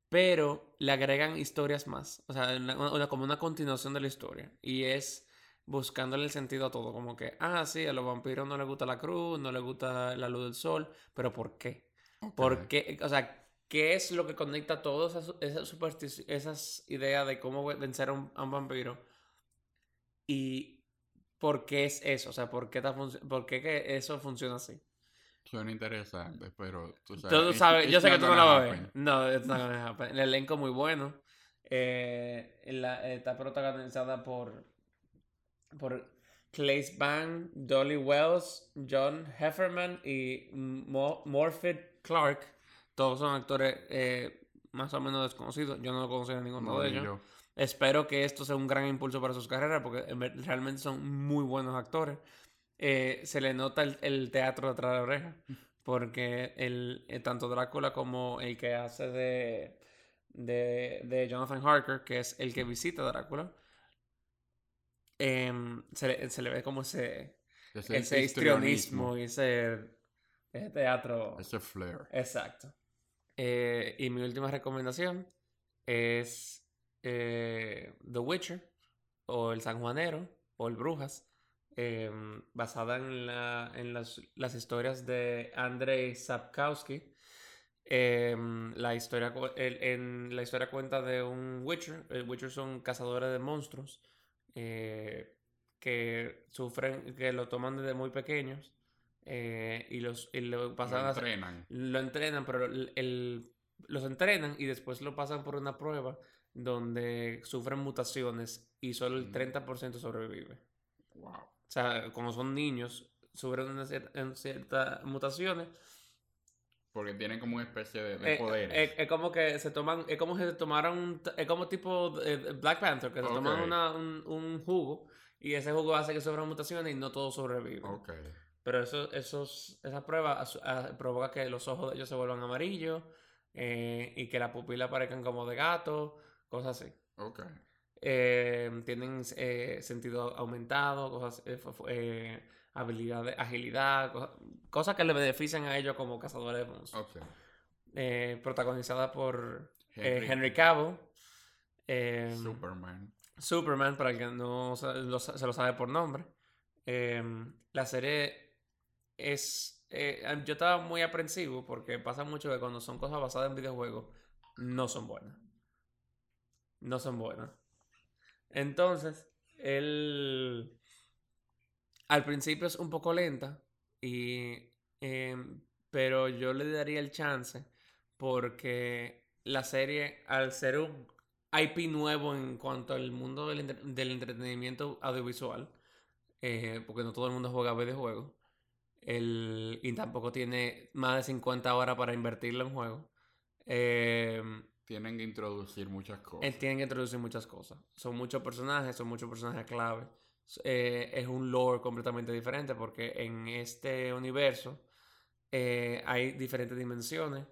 pero le agregan historias más, o sea, una, una, como una continuación de la historia. Y es buscándole el sentido a todo, como que, ah, sí, a los vampiros no les gusta la cruz, no les gusta la luz del sol, pero ¿por qué? Okay. Porque, o sea, ¿qué es lo que conecta todo esas, esas, superstici- esas ideas de cómo vencer a un, a un vampiro? ¿Y por qué es eso? O sea, ¿por qué, func- por qué que eso funciona así? Suena interesante, pero tú sabes. Tú sabes, yo sé que tú no lo vas a ver. No, it's not gonna happen. El elenco muy bueno. Eh, la, está protagonizada por, por Claes Bang, Dolly Wells, John Hefferman y Mo- Morfydd Clark, todos son actores eh, más o menos desconocidos. Yo no lo conocía ninguno no, de ellos. Yo. Espero que esto sea un gran impulso para sus carreras porque realmente son muy buenos actores. Eh, se le nota el, el teatro detrás de la oreja porque el, el, tanto Drácula como el que hace de, de, de Jonathan Harker, que es el que visita a Drácula, eh, se, le, se le ve como ese, ese, ese histrionismo y ese... Ese teatro... Ese flair. Exacto. Eh, y mi última recomendación es eh, The Witcher, o El Sanjuanero, o El Brujas, eh, basada en, la, en las, las historias de Andrzej Sapkowski, Eh, la historia el, en, la historia cuenta de un Witcher. El Witcher son cazadores de monstruos eh, que sufren, que lo toman desde muy pequeños eh, y los y lo pasan lo entrenan. A, lo entrenan, pero el, el, los entrenan y después lo pasan por una prueba donde sufren mutaciones y solo el treinta por ciento sobrevive. Wow. O sea, como son niños, sufren unas cierta, ciertas mutaciones. Porque tienen como una especie de, de eh, poderes. Es eh, eh, como que se toman... Es eh, como que se tomaron... Un, es eh, como tipo eh, Black Panther, que se okay. toman una, un, un jugo. Y ese jugo hace que sobran mutaciones y no todos sobreviven. Okay. Pero eso, esos, esa prueba as, as, provoca que los ojos de ellos se vuelvan amarillos. Eh, y que la pupila parezcan como de gato. Cosas así. Okay. Eh, tienen eh, sentido aumentado. Cosas... Eh, eh, habilidades, agilidad, cosas, cosas que le benefician a ellos como cazadores de monstruos. Okay. Eh, protagonizada por Henry, eh, Henry Cavill. Eh, Superman. Superman, para el que no se lo, se lo sabe por nombre. Eh, la serie es... Eh, yo estaba muy aprensivo porque pasa mucho que cuando son cosas basadas en videojuegos, no son buenas. No son buenas. Entonces, él... Al principio es un poco lenta, y, eh, pero yo le daría el chance porque la serie, al ser un I P nuevo en cuanto al mundo del, entre- del entretenimiento audiovisual, eh, porque no todo el mundo juega videojuegos, el, y tampoco tiene más de cincuenta horas para invertirlo en juego. Eh, tienen que introducir muchas cosas. Eh, tienen que introducir muchas cosas. Son muchos personajes, son muchos personajes clave. Eh, es un lore completamente diferente porque en este universo eh, hay diferentes dimensiones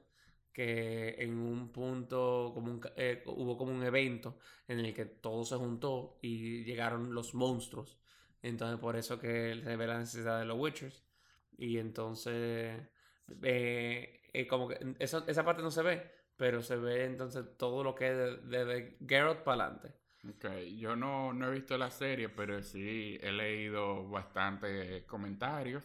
que en un punto como un, eh, hubo como un evento en el que todo se juntó y llegaron los monstruos. Entonces por eso que se ve la necesidad de los Witchers. Y entonces eh, eh, como que eso, esa parte no se ve, pero se ve entonces todo lo que es desde Geralt para adelante. Okay, yo no, no he visto la serie, pero sí he leído bastantes comentarios,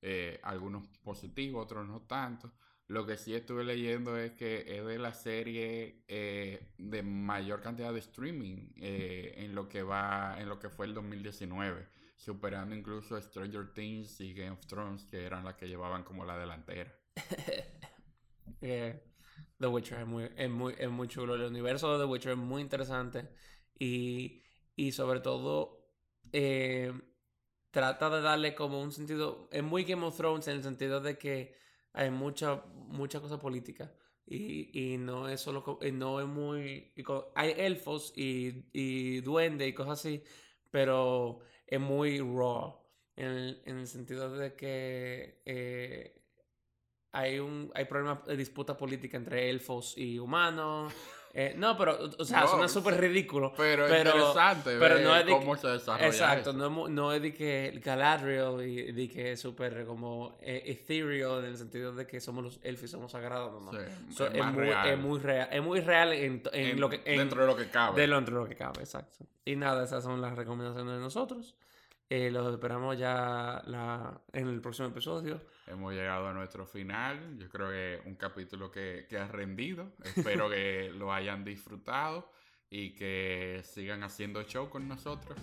eh, algunos positivos, otros no tanto. Lo que sí estuve leyendo es que es de la serie eh, de mayor cantidad de streaming eh, en lo que va, en lo que fue el dos mil diecinueve, superando incluso a Stranger Things y Game of Thrones, que eran las que llevaban como la delantera. Yeah. The Witcher es muy, es muy, es muy chulo. El universo de The Witcher es muy interesante. Y, y sobre todo eh, trata de darle como un sentido, es muy Game of Thrones en el sentido de que hay mucha mucha cosa política y, y no es solo, no es muy, hay elfos y, y duendes y cosas así, pero es muy raw en el, en el sentido de que eh, hay un hay problemas de disputa política entre elfos y humanos. Eh, no, pero, o sea, no, suena súper ridículo. Pero, pero interesante pero ver no es de cómo que, se desarrolla. Exacto, eso. No, no es de que Galadriel y de que es súper como eh, ethereal en el sentido de que somos los elfos y somos sagrados, ¿no? Sí, so, es, es, muy, es muy real. Es muy real en, en, en, lo que, en, dentro de lo que cabe. Dentro de lo que cabe, exacto. Y nada, esas son las recomendaciones de nosotros. Eh, los esperamos ya la, en el próximo episodio. Hemos llegado a nuestro final. Yo creo que un capítulo que, que ha rendido. Espero que lo hayan disfrutado y que sigan haciendo show con nosotros.